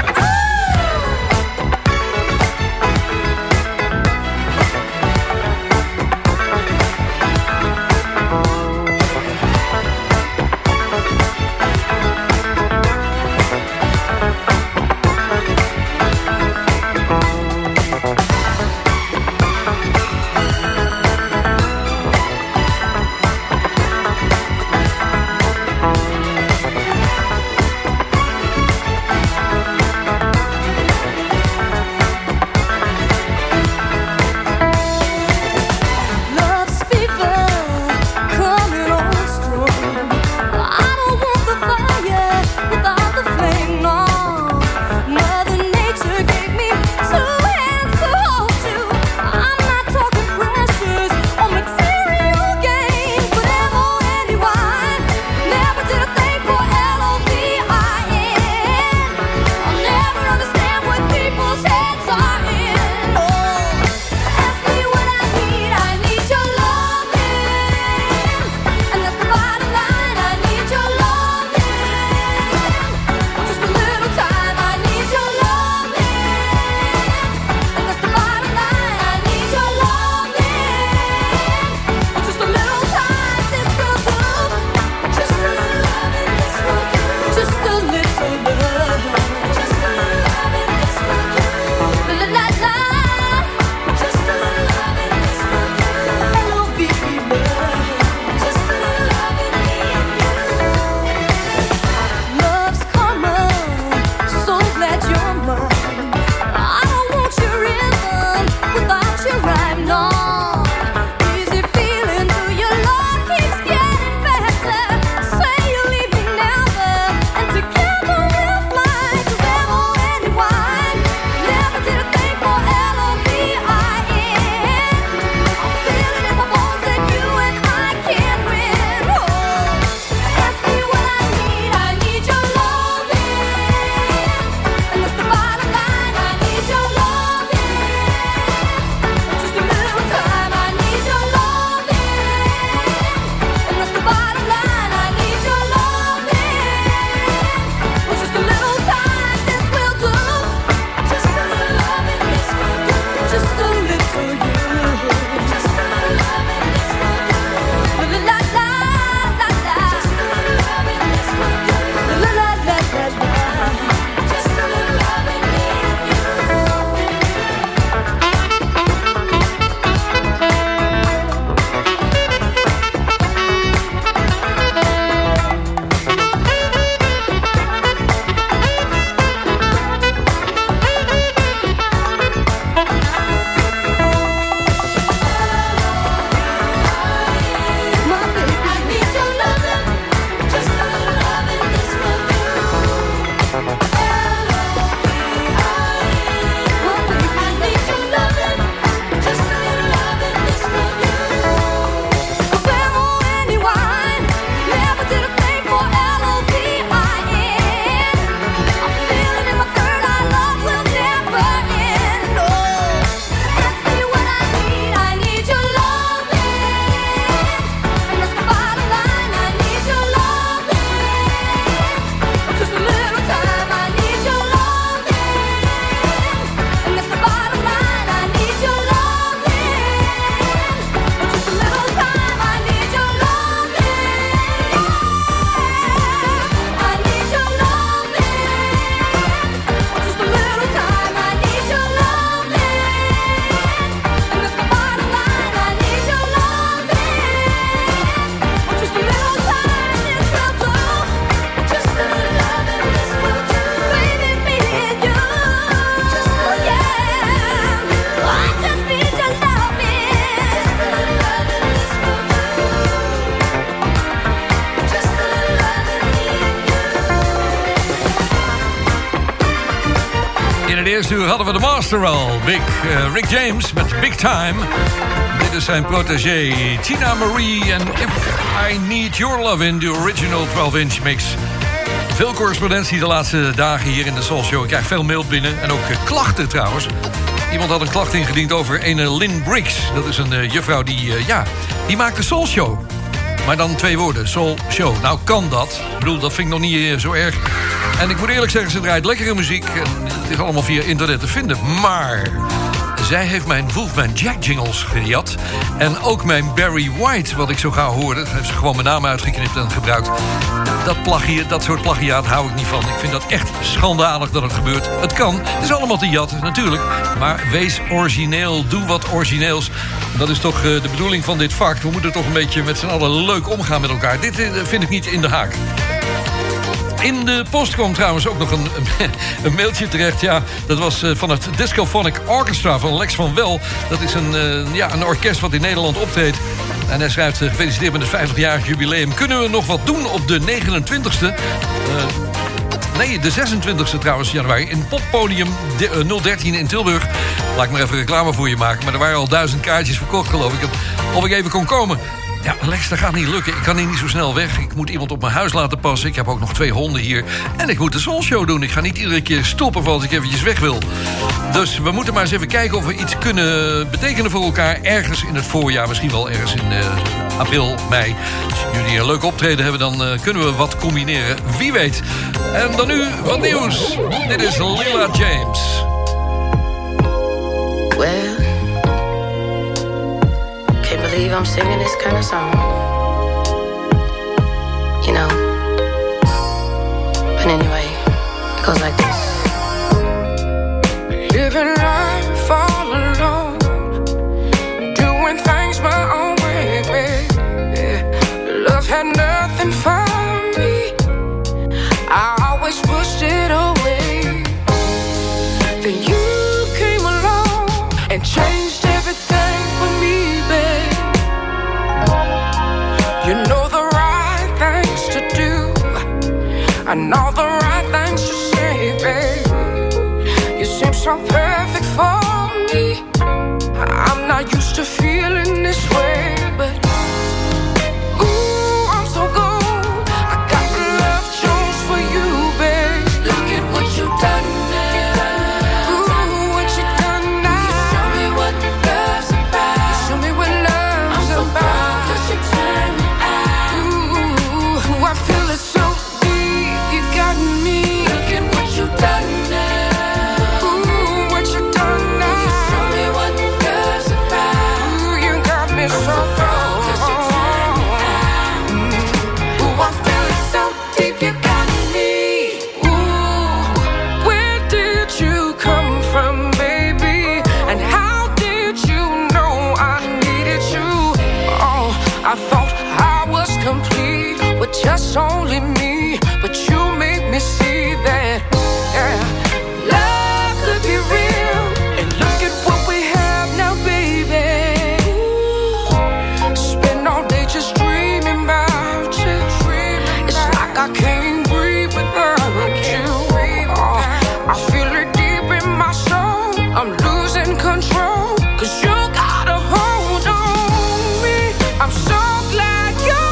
In het eerste uur hadden we de master al. Rick James met Big Time. Dit is zijn protégé Tina Marie en If I Need Your Love in the original 12-inch mix. Veel correspondentie de laatste dagen hier in de Soul Show. Ik krijg veel mail binnen en ook klachten trouwens. Iemand had een klacht ingediend over ene Lynn Briggs. Dat is een juffrouw die maakt de Soul Show. Maar dan 2 woorden, Soul Show. Nou kan dat. Ik bedoel, dat vind ik nog niet zo erg. En ik moet eerlijk zeggen, ze draait lekkere muziek. En het is allemaal via internet te vinden. Maar zij heeft mijn Wolfman Jack jingles gejat. En ook mijn Barry White, wat ik zo gauw hoorde. Dat heeft ze gewoon mijn naam uitgeknipt en gebruikt. Dat soort plagiaat hou ik niet van. Ik vind dat echt schandalig dat het gebeurt. Het kan. Het is allemaal te jatten, natuurlijk. Maar wees origineel. Doe wat origineels. Dat is toch de bedoeling van dit vak. We moeten toch een beetje met z'n allen leuk omgaan met elkaar. Dit vind ik niet in de haak. In de post kwam trouwens ook nog een mailtje terecht. Ja, dat was van het Discophonic Orchestra van Lex van Wel. Dat is een orkest wat in Nederland optreedt. En hij schrijft, gefeliciteerd met het 50-jarig jubileum. Kunnen we nog wat doen op de 26e trouwens, januari... in Poppodium 013 in Tilburg. Laat ik maar even reclame voor je maken. Maar er waren al 1000 kaartjes verkocht, geloof ik. Of ik even kon komen. Ja, Lex, dat gaat niet lukken. Ik kan hier niet zo snel weg. Ik moet iemand op mijn huis laten passen. Ik heb ook nog 2 honden hier. En ik moet de Soul Show doen. Ik ga niet iedere keer stoppen als ik eventjes weg wil. Dus we moeten maar eens even kijken of we iets kunnen betekenen voor elkaar. Ergens in het voorjaar, misschien wel ergens in april, mei. Als jullie een leuk optreden hebben, dan kunnen we wat combineren. Wie weet. En dan nu wat nieuws. Dit is Lila James. Well. I'm singing this kind of song, you know, but anyway, it goes like this. Living life all alone, doing things my own way, baby. Love had nothing for me, I always pushed it away. Then you came along and changed everything for me, baby. You know the right things to do, and all the right things to say, babe. You seem so perfect for me. I'm not used to feeling this way, but ooh, I'm so gold. I got the love chose for you, babe. Look at what you've done now. Ooh, what you done now. You show me what love's about. You show me what love's about. Just only me, but you make me see that love could be real. And look at what we have now, baby. Spend all day just dreaming about you. It's like I can't breathe without you. Oh, I feel it deep in my soul. I'm losing control, 'cause you got a hold on me. I'm so glad you're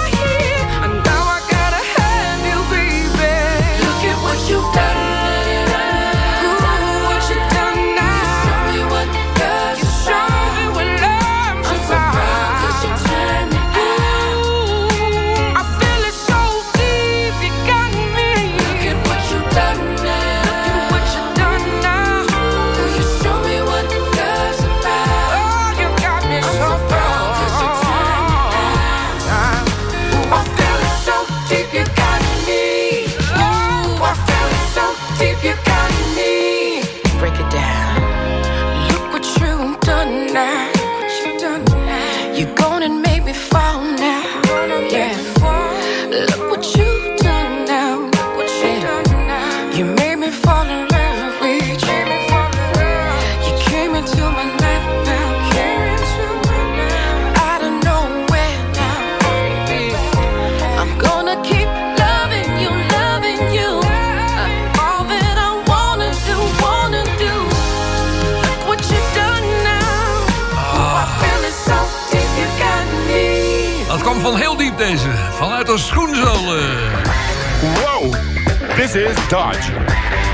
van heel diep deze. Vanuit de schoenzolen. Wow, this is Dodge.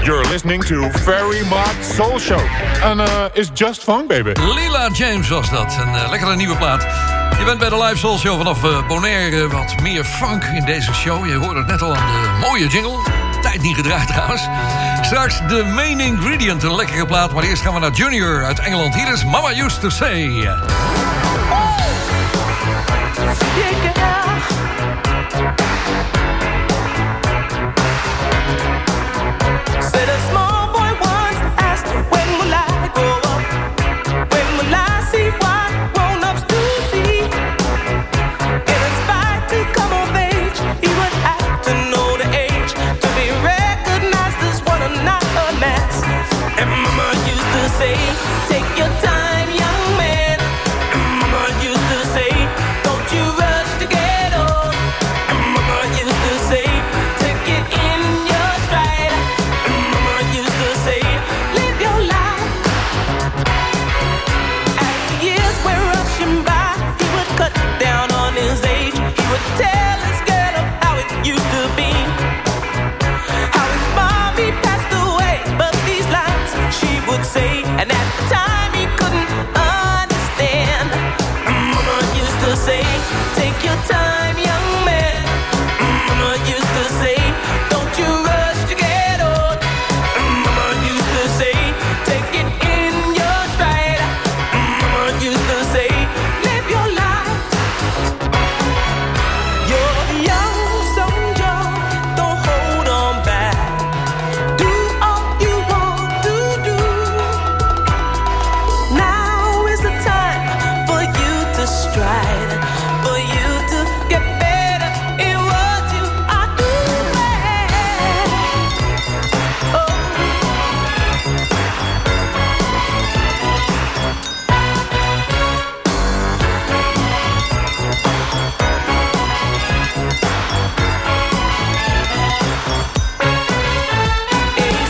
You're listening to Very Much Soul Show. And it's just fun, baby. Lila James was dat. Een lekkere nieuwe plaat. Je bent bij de Live Soul Show vanaf Bonaire. Wat meer funk in deze show. Je hoorde het net al aan de mooie jingle. Tijd niet gedraaid trouwens. Straks de main ingredient. Een lekkere plaat. Maar eerst gaan we naar Junior uit Engeland. Hier is Mama Used To Say. Said a small boy once asked me, when will I grow up? When will I see what grown-ups do see? In a spite to come of age, he would have to know the age to be recognized as one and not a mess. And Mama used to say, take your time, young man. And Mama used to say, don't you rush to get old. And Mama used to say, take it in your stride. And Mama used to say, live your life. As the years were rushing by, he would cut down on his age. He would tell his girl of how it used to be, how his mommy passed away. But these lines she would say, and at the time he couldn't understand. And Mama used to say, take your time, young man. And Mama used to say, don't you rush to get old. And Mama used to say, take it in your stride. And Mama used to say, live your life. You're young, so young, don't hold on back. Do all you want to do. Now is the time for you to stride, for you to get better in what you are doing. A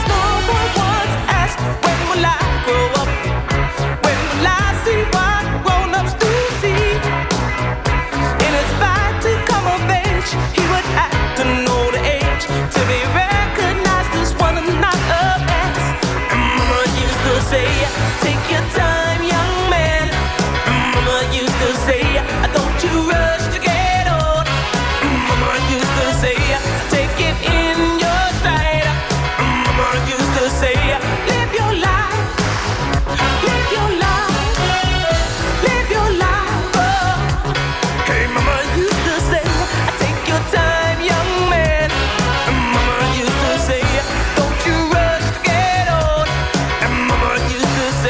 small boy once asked, when will I grow up? When will I see what grown-ups do see? In his fight to come of age, he would have to know the age to be recognized as one and not a mess. And Mama used to say, take your time, young man. And Mama used to say, don't you rush to get old. And Mama used to say, take it in your stride. And Mama used to say, live your life. Live your life. Live your life. Hey, Mama used to say, take your time, young man. And Mama used to say, don't you rush to get old. And Mama used to say,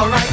alright.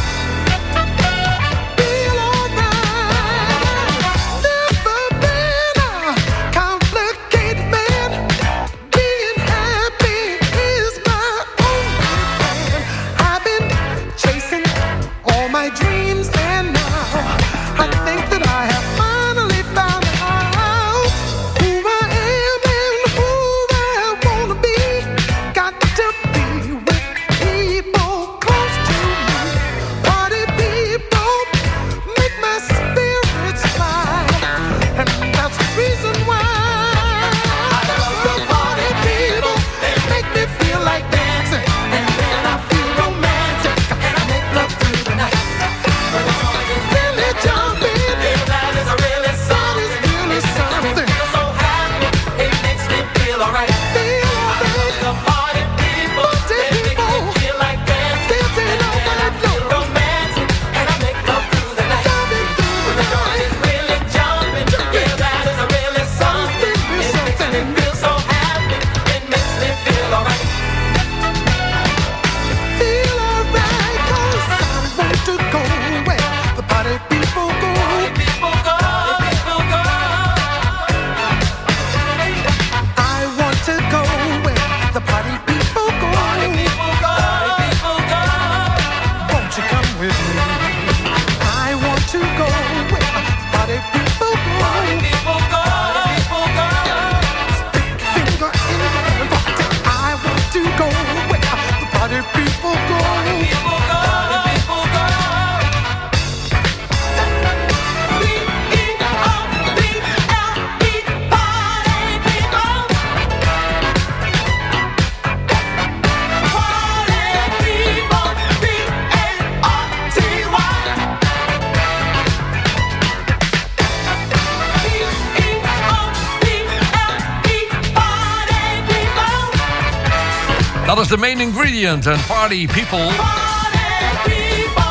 Dat is de main ingredient, een party people.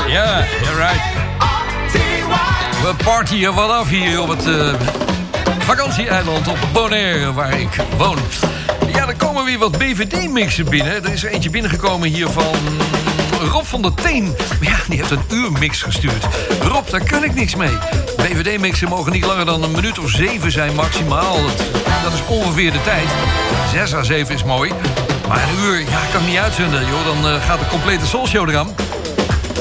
Ja, you're right. We partyen vanaf hier op het vakantieeiland op Bonaire, waar ik woon. Ja, er komen weer wat BVD-mixen binnen. Er is er eentje binnengekomen hier van Rob van der Teen. Ja, die heeft een uurmix gestuurd. Rob, daar kan ik niks mee. BVD-mixen mogen niet langer dan 1 minuut of 7 zijn maximaal. Dat is ongeveer de tijd. 6 à 7 is mooi. Maar een uur, ja, ik kan het niet uitzenden, joh. Dan gaat de complete Soulshow eraan.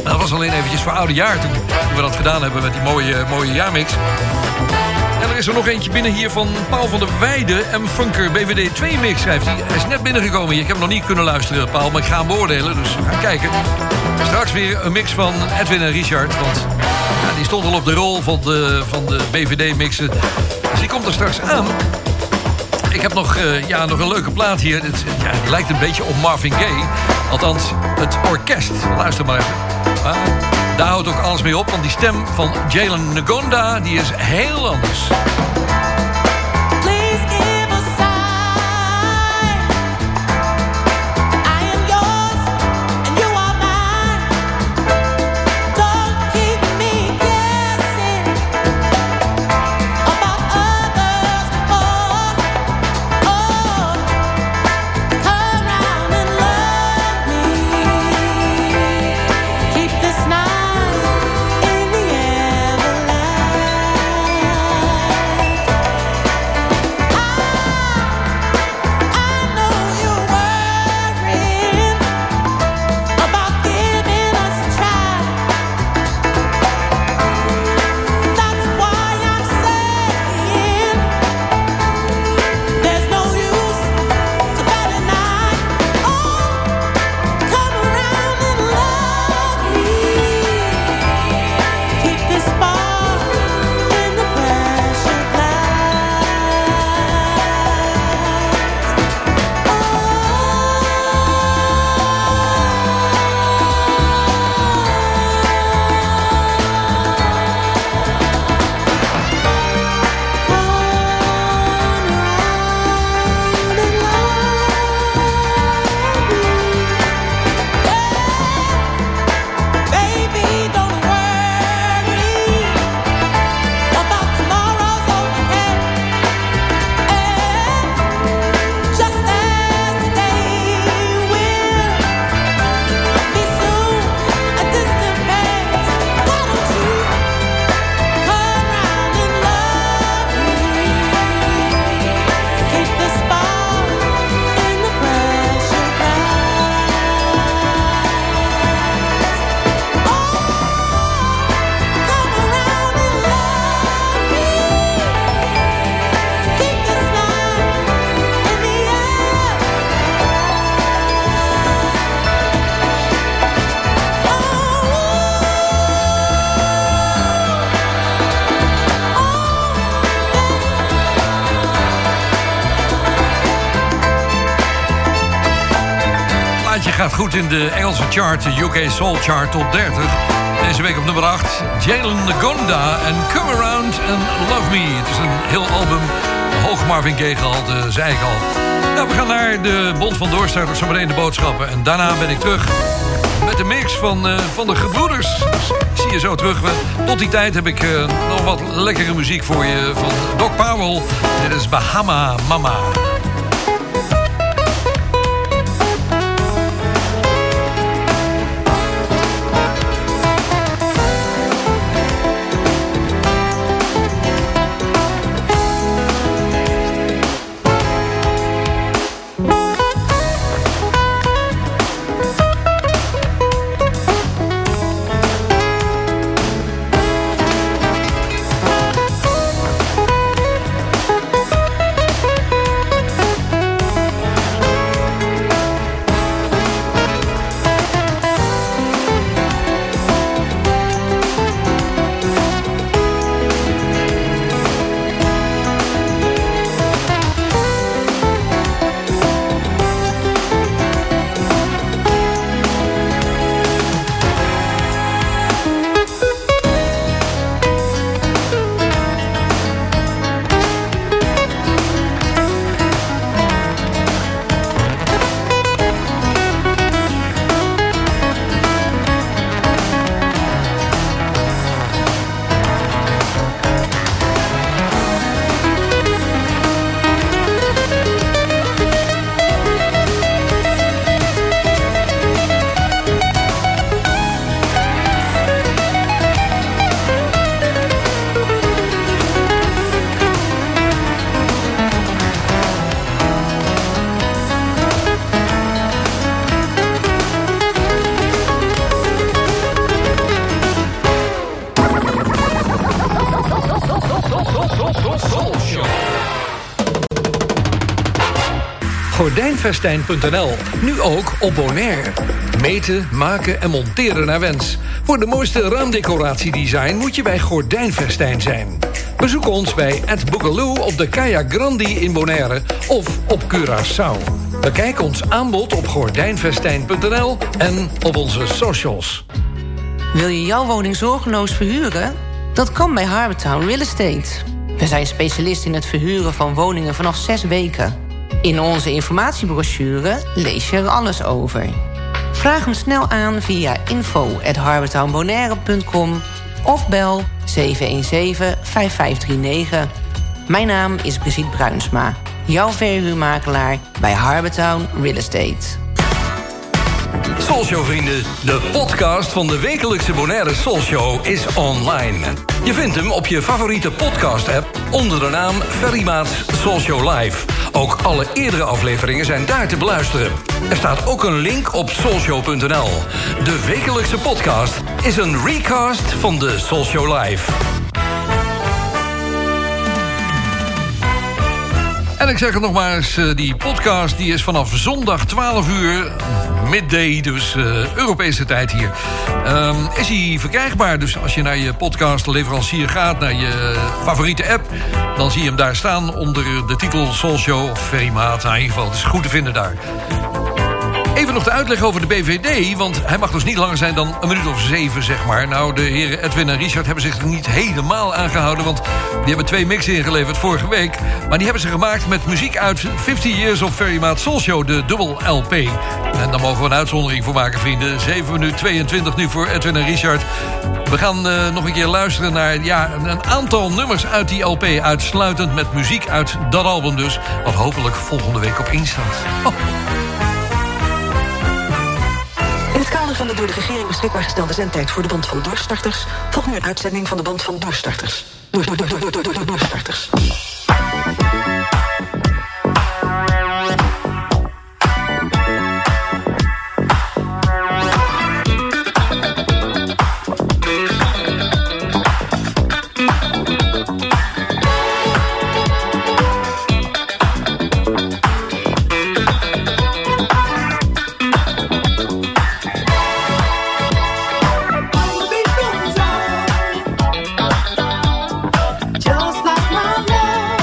Dat was alleen eventjes voor oudejaar toen we dat gedaan hebben met die mooie jaarmix. En er is er nog eentje binnen hier van Paul van der Weijden en Funker BVD 2 mix, schrijft hij. Hij is net binnengekomen hier. Ik heb hem nog niet kunnen luisteren, Paul, maar ik ga hem beoordelen. Dus we gaan kijken. Straks weer een mix van Edwin en Richard, want ja, die stond al op de rol van de BVD mixen. Dus die komt er straks aan. Ik heb nog een leuke plaat hier. Het lijkt een beetje op Marvin Gaye. Althans, het orkest. Luister maar even. Maar daar houdt ook alles mee op, want die stem van Jalen Ngonda, die is heel anders. gaat goed in de Engelse chart, de UK Soul Chart tot 30. Deze week op nummer 8, Jalen Gonda en Come Around and Love Me. Het is een heel album, hoog Marvin Gaye gehalte, zei ik al. Nou, we gaan naar de Bond van Doorstarters, zo meteen de boodschappen. En daarna ben ik terug met de mix van de gebroeders. Dus zie je zo terug. Tot die tijd heb ik nog wat lekkere muziek voor je van Doc Powell. Dit is Bahama Mama. Gordijnfestijn.nl, nu ook op Bonaire. Meten, maken en monteren naar wens. Voor de mooiste raamdecoratiedesign moet je bij Gordijnfestijn zijn. Bezoek ons bij At Boogaloo op de Caia Grandi in Bonaire of op Curaçao. Bekijk ons aanbod op Gordijnfestijn.nl en op onze socials. Wil je jouw woning zorgeloos verhuren? Dat kan bij Harbortown Real Estate. We zijn specialist in het verhuren van woningen vanaf 6 weken... In onze informatiebrochure lees je er alles over. Vraag hem snel aan via info@harbortownbonaire.com of bel 717-5539. Mijn naam is Brigitte Bruinsma, jouw verhuurmakelaar bij Harbortown Real Estate. Soulshow vrienden, de podcast van de wekelijkse Bonaire Soulshow is online. Je vindt hem op je favoriete podcast app onder de naam Ferry Maats Soulshow Live. Ook alle eerdere afleveringen zijn daar te beluisteren. Er staat ook een link op soulshow.nl. De wekelijkse podcast is een recast van de Soulshow Live. En ik zeg het nog maar eens, die podcast die is vanaf zondag 12 uur... midday, dus Europese tijd hier, is hij verkrijgbaar. Dus als je naar je podcastleverancier gaat, naar je favoriete app... dan zie je hem daar staan onder de titel Soulshow of Ferry Maat. Nou, in ieder geval, het is goed te vinden daar. Even nog de uitleg over de BVD, want hij mag dus niet langer zijn dan een minuut of 7, zeg maar. Nou, de heren Edwin en Richard hebben zich er niet helemaal aan gehouden... want die hebben 2 mixen ingeleverd vorige week. Maar die hebben ze gemaakt met muziek uit 50 Years of Ferry Maat Soulshow, de dubbel LP. En daar mogen we een uitzondering voor maken, vrienden. 7 minuten 22 nu voor Edwin en Richard. We gaan nog een keer luisteren naar een aantal nummers uit die LP... uitsluitend met muziek uit dat album dus... wat hopelijk volgende week op 1 staat. Oh. In het kader van de door de regering beschikbaar gestelde zendtijd... voor de Bond van Doorstarters... volgt nu een uitzending van de Bond van Doorstarters. Doorstarters. Just like my love,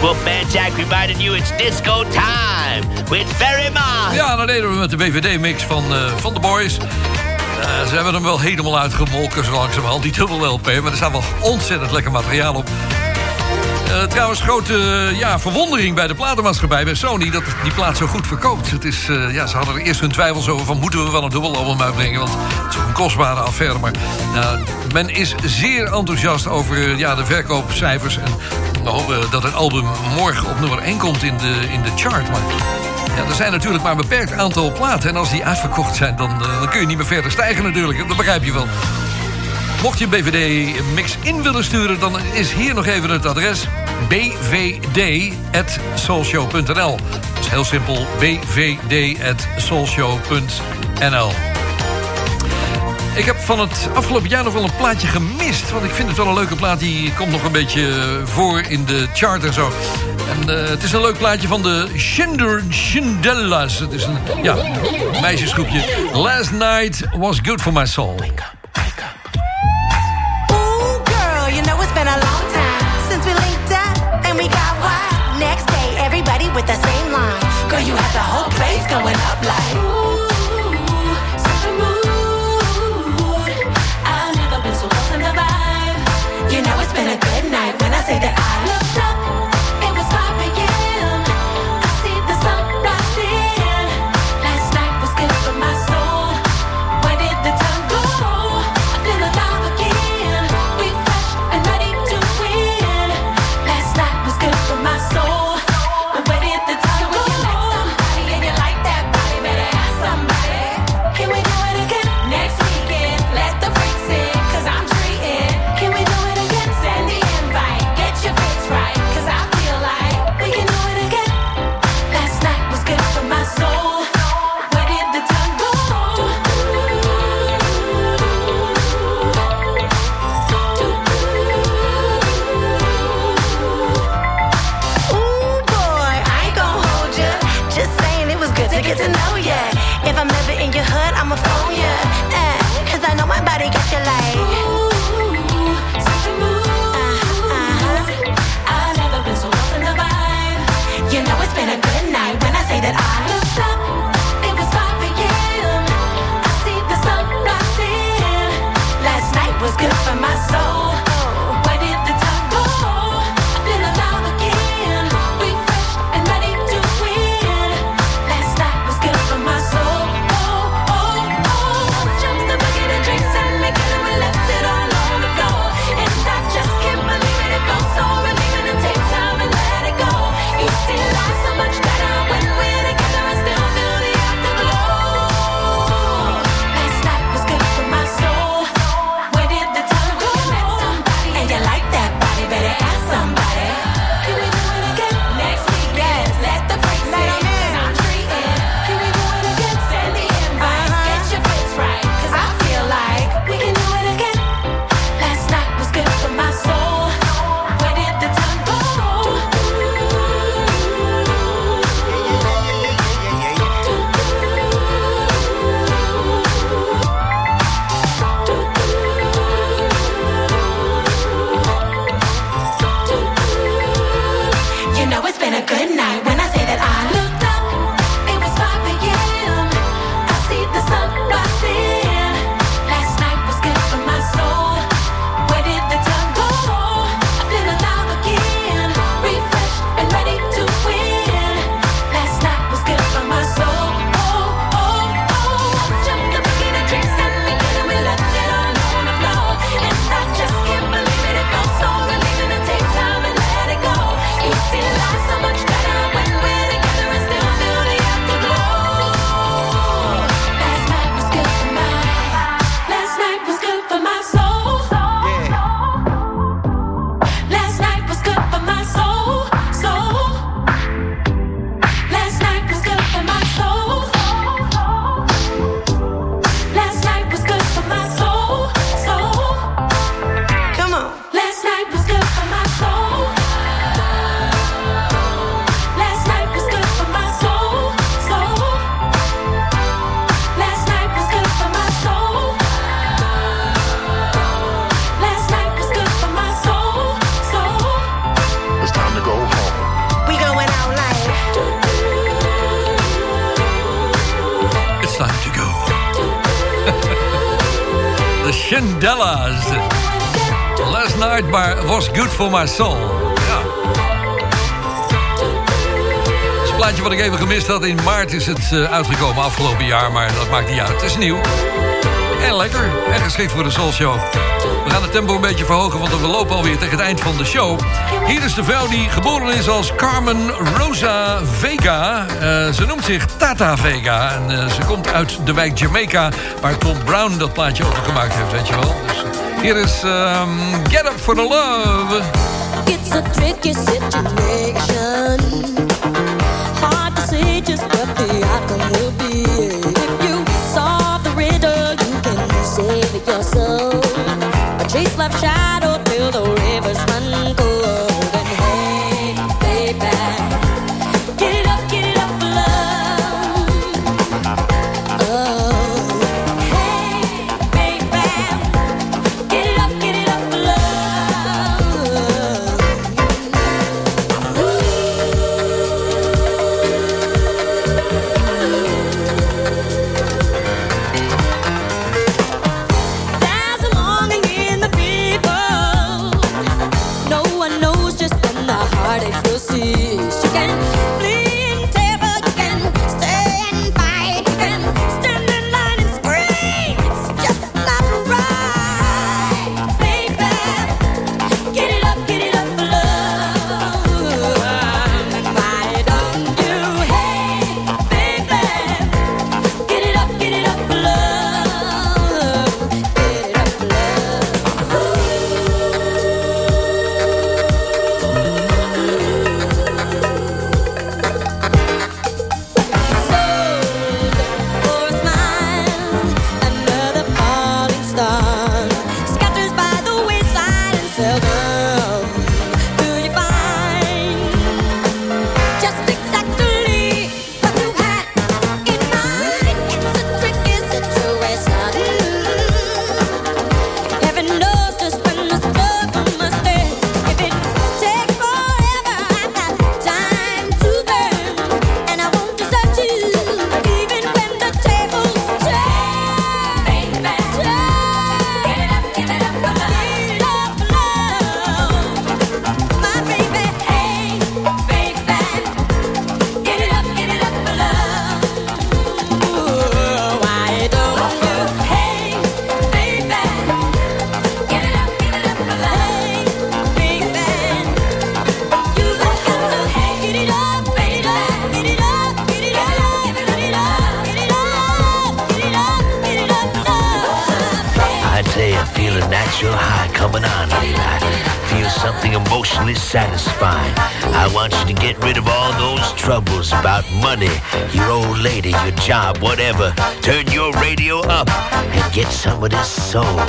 Wolfman Jack reminded you it's disco time with Ferry Maas. Ja, dat deden we met de BVD-mix van The Boys. Ze hebben hem wel helemaal uitgemolken zo langzamerhand, die dubbel LP. Maar er staat wel ontzettend lekker materiaal op. Trouwens, grote verwondering bij de platenmaatschappij, bij Sony, dat die plaat zo goed verkoopt. Het is, ze hadden er eerst hun twijfels over van moeten we wel een dubbelalbum uitbrengen, want het is een kostbare affaire. Maar men is zeer enthousiast over de verkoopcijfers. En we hopen dat het album morgen op nummer 1 komt in de chart. Maar er zijn natuurlijk maar een beperkt aantal platen. En als die uitverkocht zijn, dan kun je niet meer verder stijgen natuurlijk. Dat begrijp je wel. Mocht je een BVD-mix in willen sturen, dan is hier nog even het adres: bvd@soulshow.nl. Dat is heel simpel: bvd@soulshow.nl. Ik heb van het afgelopen jaar nog wel een plaatje gemist, want ik vind het wel een leuke plaat. Die komt nog een beetje voor in de chart en zo. En het is een leuk plaatje van de Shindella's. Het is een meisjesgroepje. Last night was good for my soul. A long time since we linked up and we got wild. Next day, everybody with the same line. Girl, you had the whole place going up like ooh, such a mood. I've never been so lost in the vibe. You know it's been a good night when I say that I looked up. It was 5 a.m. I see the sun rising. Last night was good for my soul. Where did the time go? I feel alive again. Let's Chandelas. Last night was good for my soul. Ja. Het is een plaatje wat ik even gemist had. In maart is het uitgekomen afgelopen jaar, maar dat maakt niet uit. Het is nieuw. En lekker. En geschikt voor de Soul Show. We gaan het tempo een beetje verhogen, want we lopen alweer tegen het eind van de show. Hier is de vrouw die geboren is als Carmen Rosa Vega. Ze noemt zich Tata Vega. En ze komt uit de wijk Jamaica, waar Tom Brown dat plaatje over gemaakt heeft, weet je wel. Dus hier is Get Up For The Love. It's a tricky situation. Hard to see just what the outcome will be. If you solve the riddle, you can save it yourself. A chase left shadow till the rivers run cold. Satisfied. I want you to get rid of all those troubles about money, your old lady, your job, whatever. Turn your radio up and get some of this soul.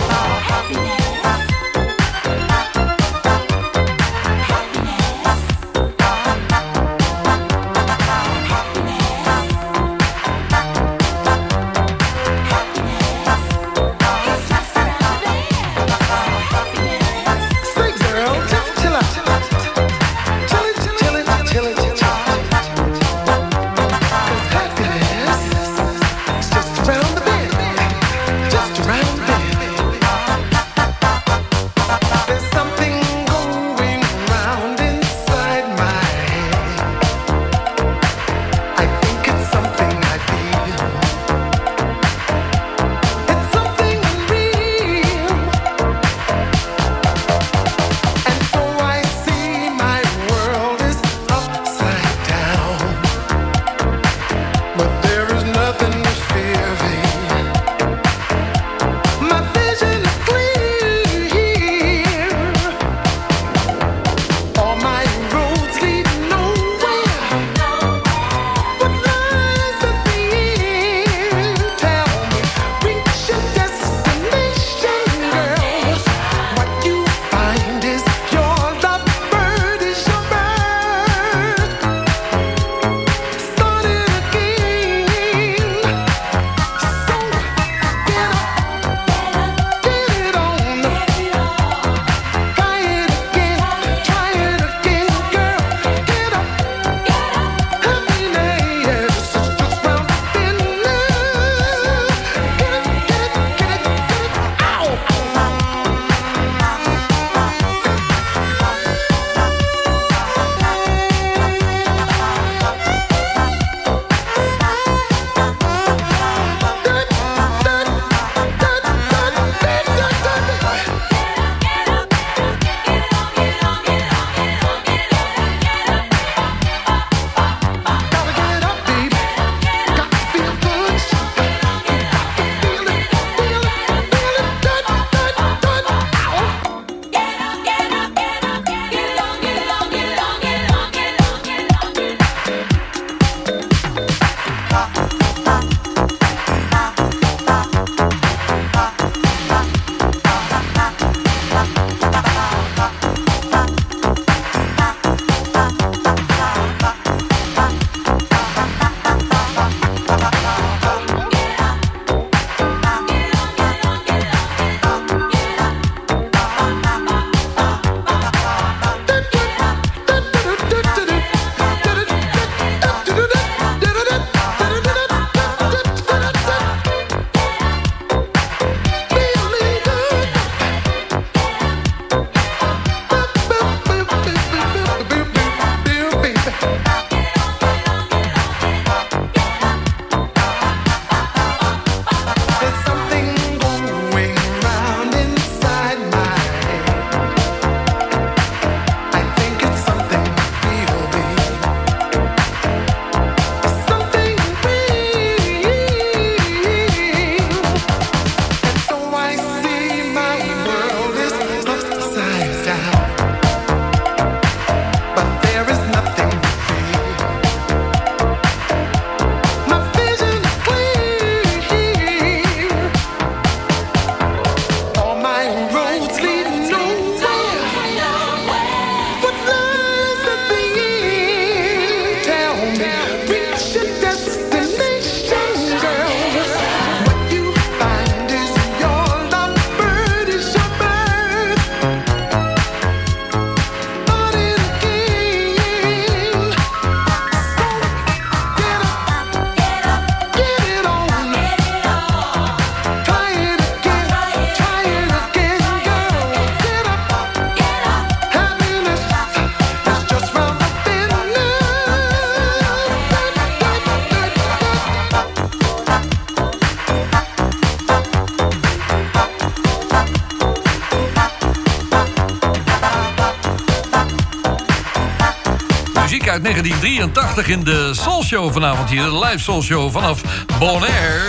muziek uit 1983 in de Soul Show vanavond hier. De live Soul Show vanaf Bonaire.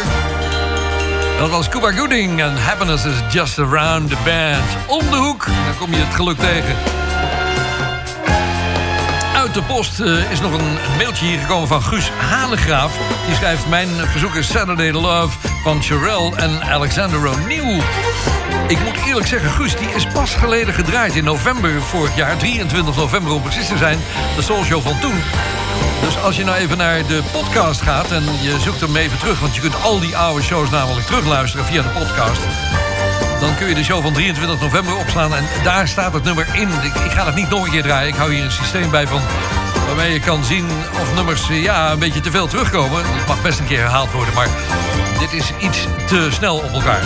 Dat was Cuba Gooding en Happiness is Just Around the Bend. Om de hoek, daar kom je het geluk tegen. Uit de post is nog een mailtje hier gekomen van Guus Halegraaf. Die schrijft: mijn verzoek is Saturday Love van Sherelle en Alexander O'Neill. Ik moet eerlijk zeggen, Guus, die is pas geleden gedraaid in november vorig jaar. 23 november om precies te zijn, de Soul Show van toen. Dus als je nou even naar de podcast gaat en je zoekt hem even terug... want je kunt al die oude shows namelijk terugluisteren via de podcast... dan kun je de show van 23 november opslaan en daar staat het nummer in. Ik ga dat niet nog een keer draaien, ik hou hier een systeem bij van... waarmee je kan zien of nummers een beetje te veel terugkomen. Het mag best een keer herhaald worden, maar dit is iets te snel op elkaar.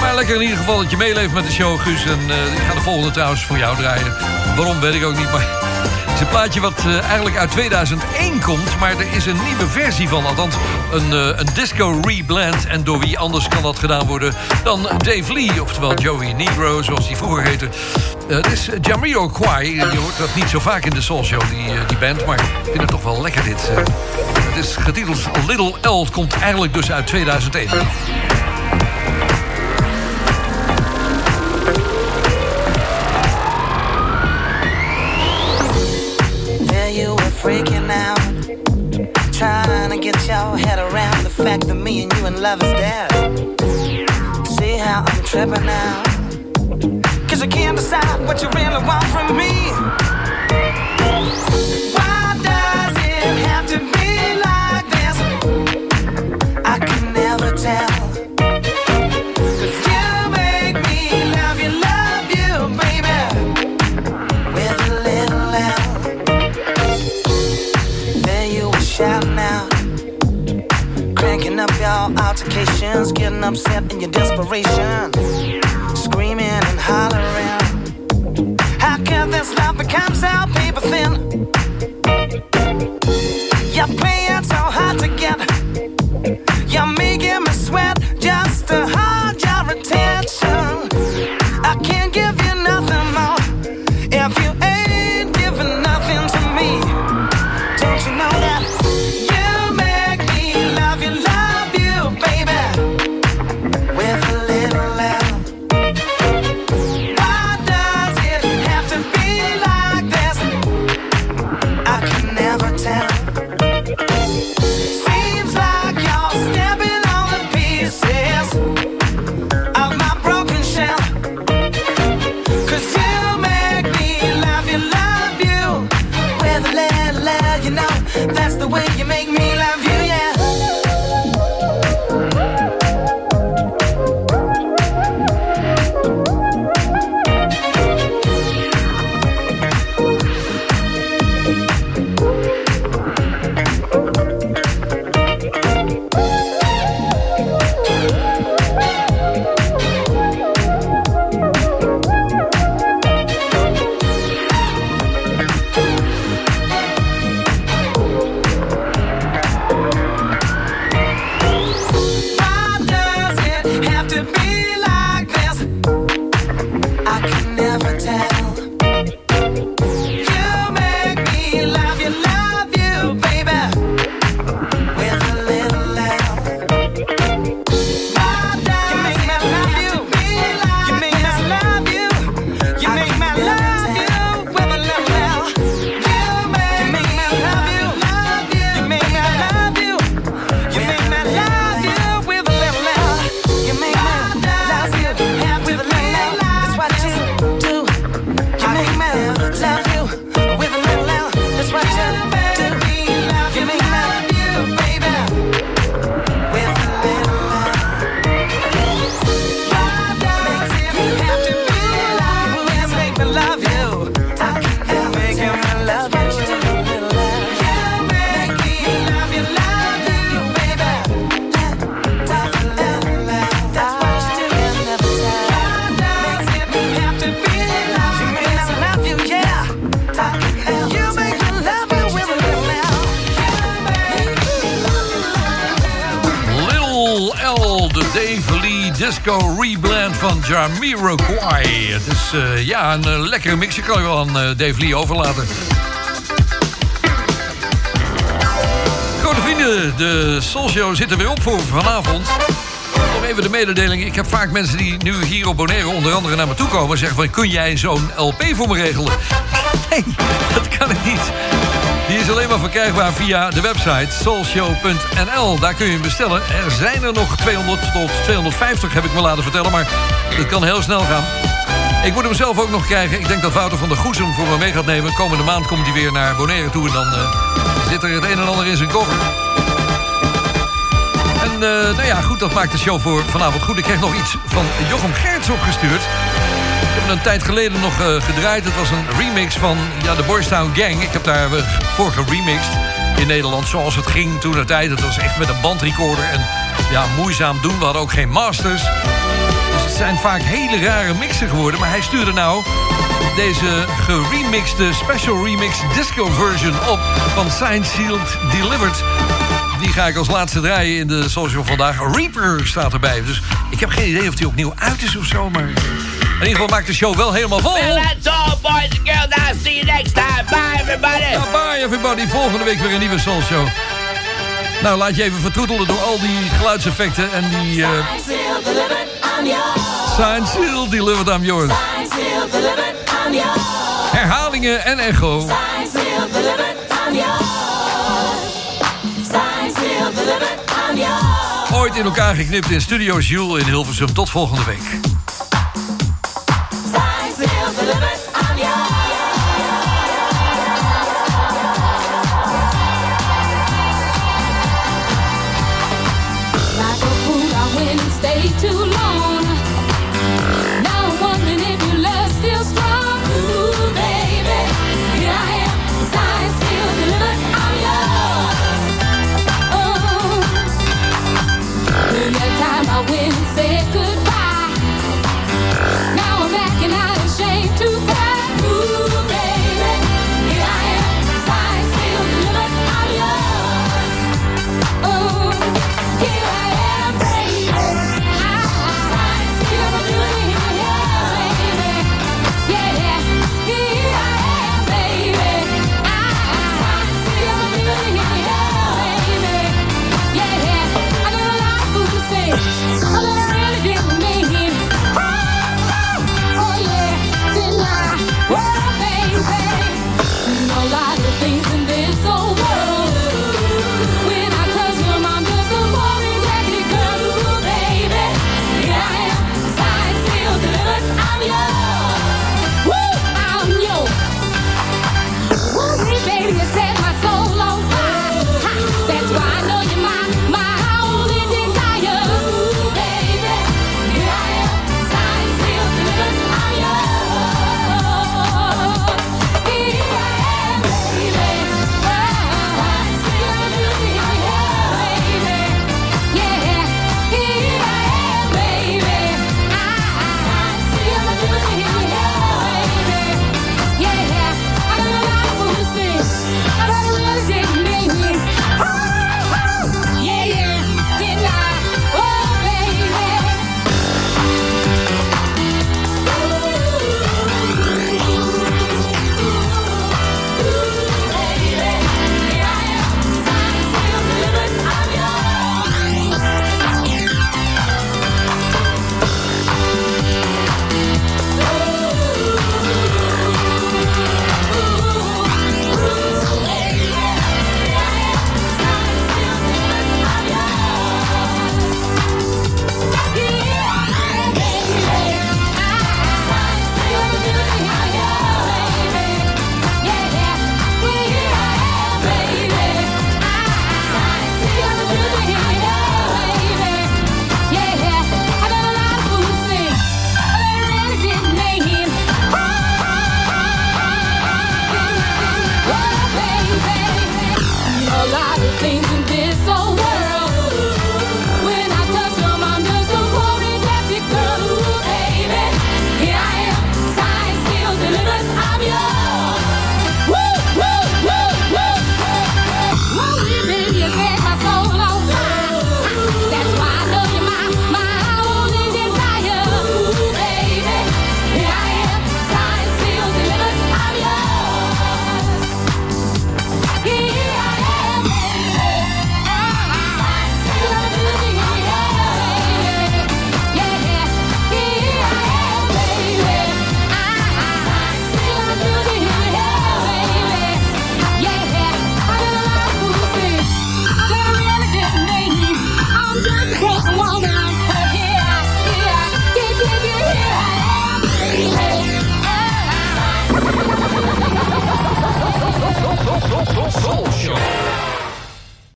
Maar lekker in ieder geval dat je meeleeft met de show, Guus. En ik ga de volgende trouwens voor jou draaien. Waarom, weet ik ook niet, maar... het is een plaatje wat eigenlijk uit 2001 komt... maar er is een nieuwe versie van, althans een disco reblend. En door wie anders kan dat gedaan worden dan Dave Lee... oftewel Joey Negro, zoals hij vroeger heette. Het is Jamiroquai. Je hoort dat niet zo vaak in de Soul Show, die band... maar ik vind het toch wel lekker dit. Het is getiteld Little L. Het komt eigenlijk dus uit 2001. Freaking out, trying to get your head around the fact that me and you in love is dead. See how I'm tripping now, cause you can't decide what you really want from me. Why does it have to be like this? I can never tell. Up your altercations, getting upset in your desperation, screaming and hollering. How can this love become so paper thin? You're playing so hard to get, you're making me sweat just to hold your attention. I can't give you nothing more if you ain't giving nothing to me. Don't you know that? Disco Reblend van Jamiroquai. Het is een lekkere mix. Je kan je wel aan Dave Lee overlaten. vrienden, de Soulshow zit er weer op voor vanavond. Nog even de mededeling. Ik heb vaak mensen die nu hier op Bonaire onder andere naar me toe komen en zeggen van, kun jij zo'n LP voor me regelen? Nee, dat kan ik niet. Die is alleen maar verkrijgbaar via de website soulshow.nl. Daar kun je hem bestellen. Er zijn er nog 200 tot 250, heb ik me laten vertellen. Maar dat kan heel snel gaan. Ik moet hem zelf ook nog krijgen. Ik denk dat Wouter van der Goes hem voor me mee gaat nemen. Komende maand komt hij weer naar Bonaire toe en dan zit er het een en ander in zijn koffer. En nou ja, goed, dat maakt de show voor vanavond goed. Ik kreeg nog iets van Jochem Gerts opgestuurd. Ik heb het een tijd geleden nog gedraaid. Het was een remix van de Boys Town Gang. Ik heb daar voor geremixed in Nederland, zoals het ging toen de tijd. Het was echt met een bandrecorder en ja, moeizaam doen. We hadden ook geen masters. Dus het zijn vaak hele rare mixen geworden. Maar hij stuurde nou deze geremixte special remix disco version op van Signed, Sealed, Delivered. Die ga ik als laatste draaien in de social vandaag. Reaper staat erbij. Dus ik heb geen idee of die opnieuw uit is of zo, maar in ieder geval maakt de show wel helemaal vol. Well, that's all, boys and girls. I'll see you next time. Bye, everybody. Nou, bye, everybody. Volgende week weer een nieuwe Soul Show. Nou, laat je even vertroetelen door al die geluidseffecten en die Sign, Seal, Delivered, I'm Yours. Herhalingen en echo. Sign, Seal, Delivered, I'm Yours. Sign, Seal, Delivered, I'm Yours. Ooit in elkaar geknipt in Studio Jules in Hilversum. Tot volgende week. Delivered.